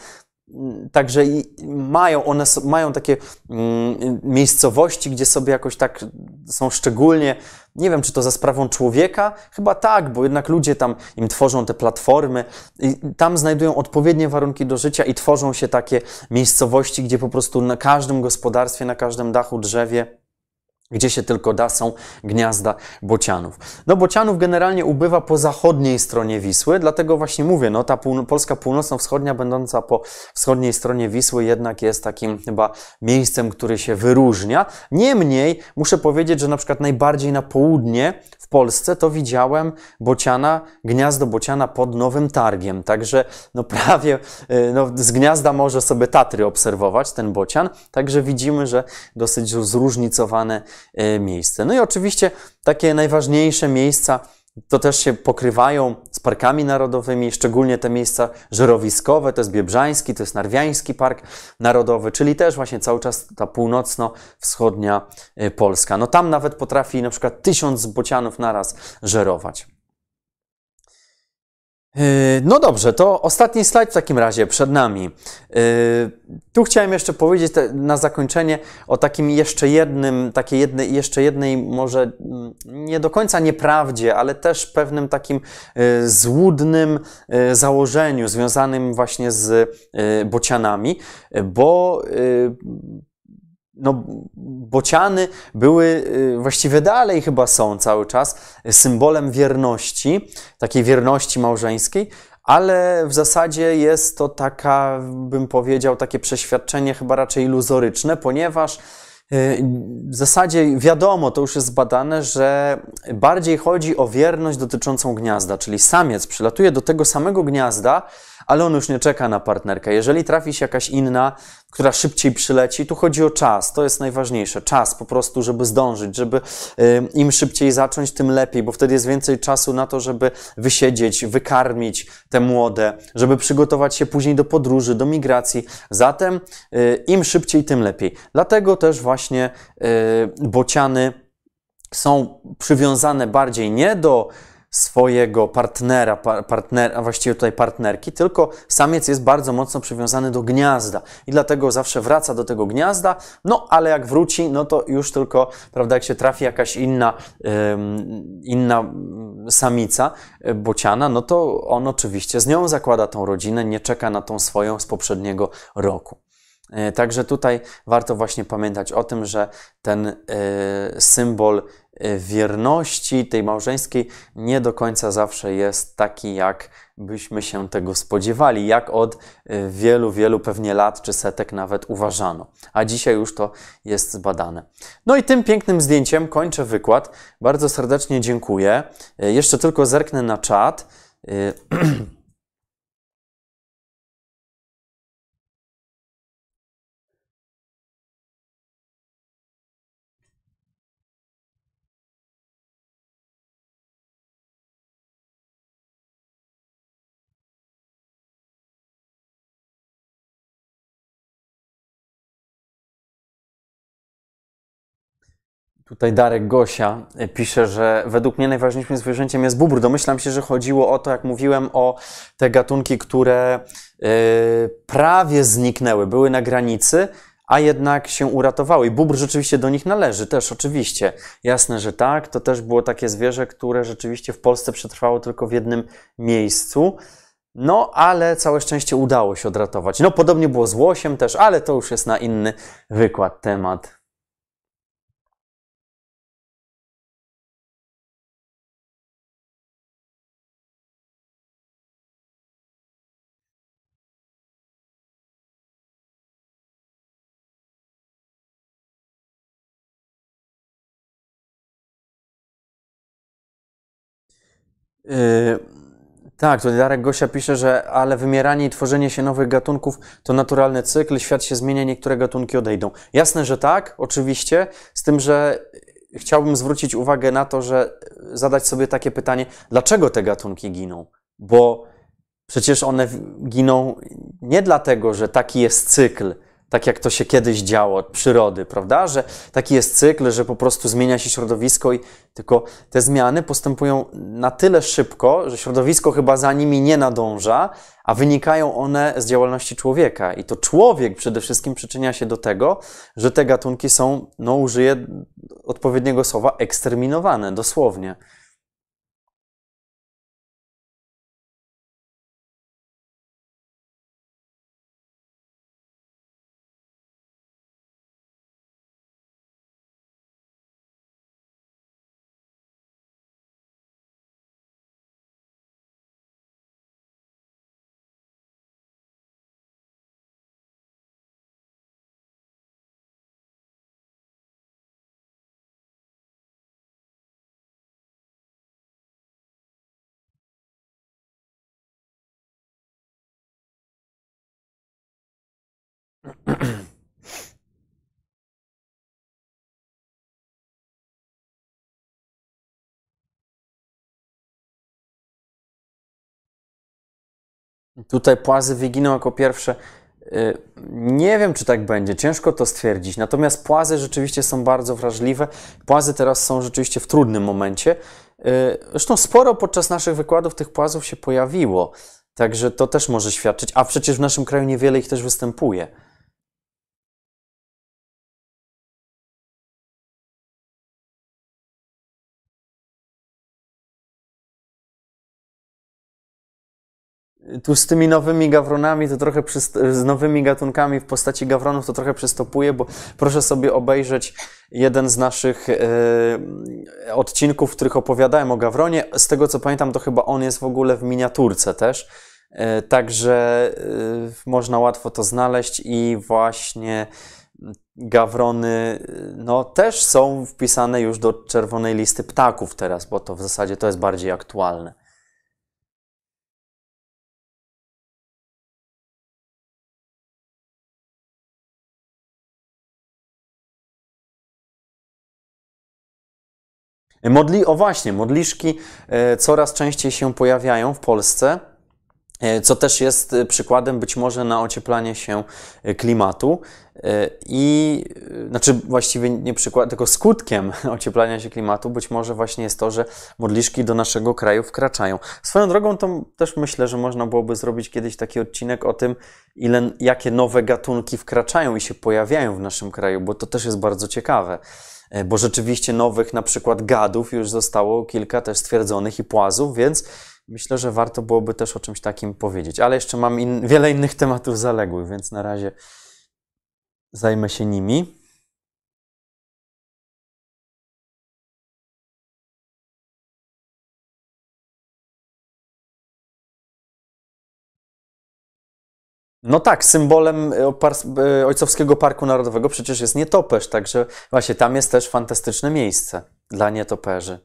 Także i mają one mają takie mm, miejscowości, gdzie sobie jakoś tak są szczególnie, nie wiem, czy to za sprawą człowieka, chyba tak, bo jednak ludzie tam im tworzą te platformy i tam znajdują odpowiednie warunki do życia i tworzą się takie miejscowości, gdzie po prostu na każdym gospodarstwie, na każdym dachu, drzewie, gdzie się tylko da, są gniazda bocianów. No bocianów generalnie ubywa po zachodniej stronie Wisły, dlatego właśnie mówię, no ta pół, Polska północno-wschodnia będąca po wschodniej stronie Wisły jednak jest takim chyba miejscem, który się wyróżnia. Niemniej muszę powiedzieć, że na przykład najbardziej na południe w Polsce to widziałem bociana, gniazdo bociana pod Nowym Targiem. Także no prawie no, z gniazda może sobie Tatry obserwować ten bocian. Także widzimy, że dosyć zróżnicowane miejsce. No i oczywiście takie najważniejsze miejsca to też się pokrywają z parkami narodowymi, szczególnie te miejsca żerowiskowe, to jest Biebrzański, to jest Narwiański Park Narodowy, czyli też właśnie cały czas ta północno-wschodnia Polska. No tam nawet potrafi na przykład tysiąc bocianów naraz żerować. No dobrze, to ostatni slajd w takim razie przed nami. Tu chciałem jeszcze powiedzieć na zakończenie o takim jeszcze jednym, takiej jednej, jeszcze jednej może nie do końca nieprawdzie, ale też pewnym takim złudnym założeniu związanym właśnie z bocianami, bo no, bociany były, właściwie dalej chyba są cały czas, symbolem wierności, takiej wierności małżeńskiej, ale w zasadzie jest to taka, bym powiedział, takie przeświadczenie chyba raczej iluzoryczne, ponieważ w zasadzie wiadomo, to już jest zbadane, że bardziej chodzi o wierność dotyczącą gniazda, czyli samiec przylatuje do tego samego gniazda, ale on już nie czeka na partnerkę. Jeżeli trafi się jakaś inna, która szybciej przyleci, tu chodzi o czas, to jest najważniejsze. Czas po prostu, żeby zdążyć, żeby y, im szybciej zacząć, tym lepiej, bo wtedy jest więcej czasu na to, żeby wysiedzieć, wykarmić te młode, żeby przygotować się później do podróży, do migracji. Zatem y, im szybciej, tym lepiej. Dlatego też właśnie y, bociany są przywiązane bardziej nie do swojego partnera, partner, a właściwie tutaj partnerki, tylko samiec jest bardzo mocno przywiązany do gniazda i dlatego zawsze wraca do tego gniazda, no ale jak wróci, no to już tylko, prawda, jak się trafi jakaś inna, ym, inna samica bociana, no to on oczywiście z nią zakłada tą rodzinę, nie czeka na tą swoją z poprzedniego roku. Yy, także tutaj warto właśnie pamiętać o tym, że ten yy, symbol wierności tej małżeńskiej nie do końca zawsze jest taki, jak byśmy się tego spodziewali, jak od wielu, wielu pewnie lat czy setek nawet uważano. A dzisiaj już to jest zbadane. No i tym pięknym zdjęciem kończę wykład. Bardzo serdecznie dziękuję. Jeszcze tylko zerknę na czat. Tutaj Darek Gosia pisze, że według mnie najważniejszym zwierzęciem jest bóbr. Domyślam się, że chodziło o to, jak mówiłem, o te gatunki, które yy, prawie zniknęły, były na granicy, a jednak się uratowały. I bóbr rzeczywiście do nich należy też, oczywiście. Jasne, że tak. To też było takie zwierzę, które rzeczywiście w Polsce przetrwało tylko w jednym miejscu. No, ale całe szczęście udało się odratować. No, podobnie było z łosiem też, ale to już jest na inny wykład temat. Yy, tak, to Darek Gosia pisze, że ale wymieranie i tworzenie się nowych gatunków to naturalny cykl, świat się zmienia, niektóre gatunki odejdą. Jasne, że tak, oczywiście, z tym, że chciałbym zwrócić uwagę na to, że zadać sobie takie pytanie, dlaczego te gatunki giną? Bo przecież one giną nie dlatego, że taki jest cykl, tak jak to się kiedyś działo od przyrody, prawda? Że taki jest cykl, że po prostu zmienia się środowisko i tylko te zmiany postępują na tyle szybko, że środowisko chyba za nimi nie nadąża, a wynikają one z działalności człowieka. I to człowiek przede wszystkim przyczynia się do tego, że te gatunki są, no użyję odpowiedniego słowa, eksterminowane, dosłownie. Tutaj płazy wyginą jako pierwsze. Nie wiem, czy tak będzie. Ciężko to stwierdzić. Natomiast płazy rzeczywiście są bardzo wrażliwe. Płazy teraz są rzeczywiście w trudnym momencie. Zresztą sporo podczas naszych wykładów tych płazów się pojawiło. Także to też może świadczyć. A przecież w naszym kraju niewiele ich też występuje. Tu z tymi nowymi gawronami, to trochę przy, z nowymi gatunkami w postaci gawronów to trochę przystopuję, bo proszę sobie obejrzeć jeden z naszych yy, odcinków, w których opowiadałem o gawronie. Z tego co pamiętam, to chyba on jest w ogóle w miniaturce też, yy, także yy, można łatwo to znaleźć i właśnie gawrony no, też są wpisane już do czerwonej listy ptaków teraz, bo to w zasadzie to jest bardziej aktualne. Modli, o właśnie, modliszki coraz częściej się pojawiają w Polsce, co też jest przykładem być może na ocieplanie się klimatu i, znaczy właściwie nie przykład, tylko skutkiem ocieplania się klimatu być może właśnie jest to, że modliszki do naszego kraju wkraczają. Swoją drogą to też myślę, że można byłoby zrobić kiedyś taki odcinek o tym, ile, jakie nowe gatunki wkraczają i się pojawiają w naszym kraju, bo to też jest bardzo ciekawe. Bo rzeczywiście nowych na przykład gadów już zostało kilka też stwierdzonych i płazów, więc myślę, że warto byłoby też o czymś takim powiedzieć. Ale jeszcze mam in- wiele innych tematów zaległych, więc na razie zajmę się nimi. No tak, symbolem Ojcowskiego Parku Narodowego przecież jest nietoperz, także właśnie tam jest też fantastyczne miejsce dla nietoperzy.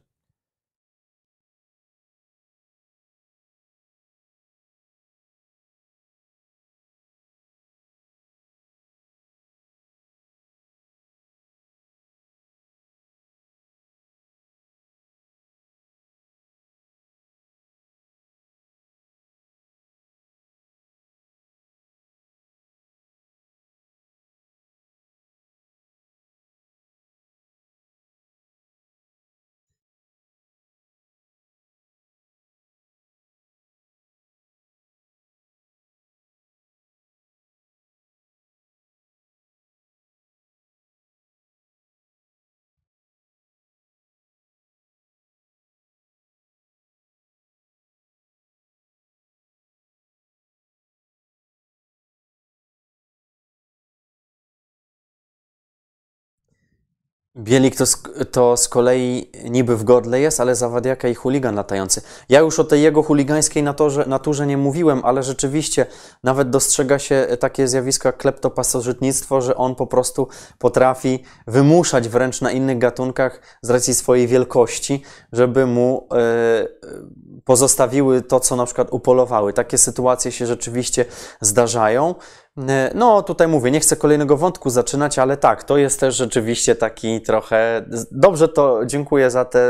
Bielik to, to z kolei niby w godle jest, ale zawadiaka i chuligan latający. Ja już o tej jego chuligańskiej naturze, naturze nie mówiłem, ale rzeczywiście nawet dostrzega się takie zjawisko jak kleptopasożytnictwo, że on po prostu potrafi wymuszać wręcz na innych gatunkach z racji swojej wielkości, żeby mu y, pozostawiły to, co na przykład upolowały. Takie sytuacje się rzeczywiście zdarzają. No, tutaj mówię, nie chcę kolejnego wątku zaczynać, ale tak, to jest też rzeczywiście taki trochę... Dobrze, to dziękuję za, te,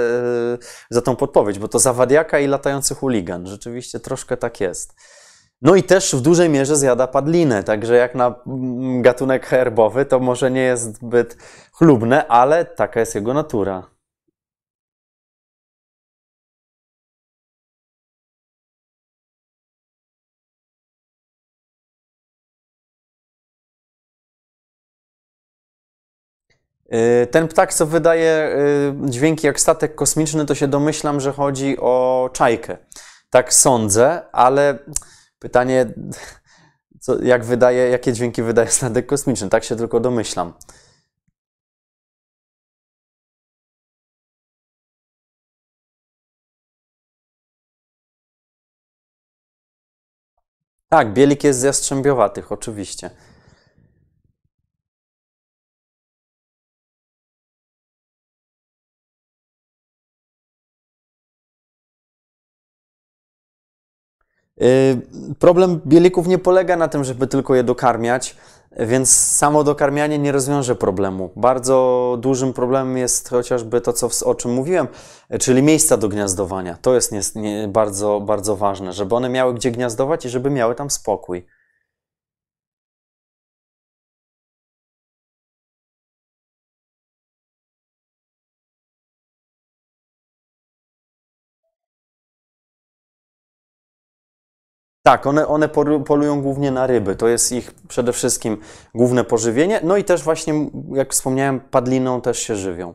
za tą podpowiedź, bo to zawadiaka i latający chuligan. Rzeczywiście troszkę tak jest. No i też w dużej mierze zjada padlinę, także jak na gatunek herbowy to może nie jest zbyt chlubne, ale taka jest jego natura. Ten ptak, co wydaje dźwięki jak statek kosmiczny, to się domyślam, że chodzi o czajkę. Tak sądzę, ale pytanie, co, jak wydaje, jakie dźwięki wydaje statek kosmiczny? Tak się tylko domyślam. Tak, bielik jest z jastrzębiowatych, oczywiście. Problem bielików nie polega na tym, żeby tylko je dokarmiać, więc samo dokarmianie nie rozwiąże problemu. Bardzo dużym problemem jest chociażby to, co, o czym mówiłem, czyli miejsca do gniazdowania. To jest nie, nie, bardzo, bardzo ważne, żeby one miały gdzie gniazdować i żeby miały tam spokój. Tak, one, one polują głównie na ryby. To jest ich przede wszystkim główne pożywienie. No i też właśnie, jak wspomniałem, padliną też się żywią.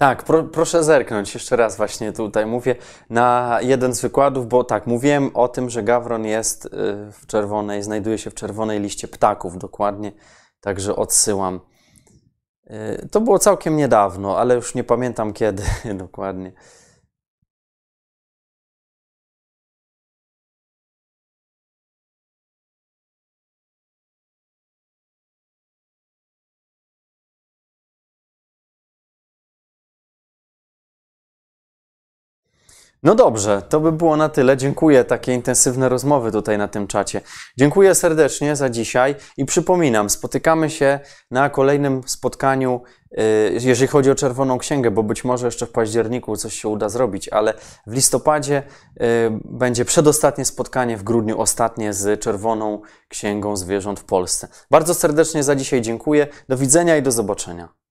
Tak, pro, proszę zerknąć, jeszcze raz właśnie tutaj mówię, na jeden z wykładów, bo tak, mówiłem o tym, że gawron jest w czerwonej, znajduje się w czerwonej liście ptaków, dokładnie, także odsyłam. To było całkiem niedawno, ale już nie pamiętam kiedy dokładnie. No dobrze, to by było na tyle. Dziękuję, takie intensywne rozmowy tutaj na tym czacie. Dziękuję serdecznie za dzisiaj i przypominam, spotykamy się na kolejnym spotkaniu, jeżeli chodzi o Czerwoną Księgę, bo być może jeszcze w październiku coś się uda zrobić, ale w listopadzie będzie przedostatnie spotkanie, w grudniu ostatnie z Czerwoną Księgą Zwierząt w Polsce. Bardzo serdecznie za dzisiaj dziękuję. Do widzenia i do zobaczenia.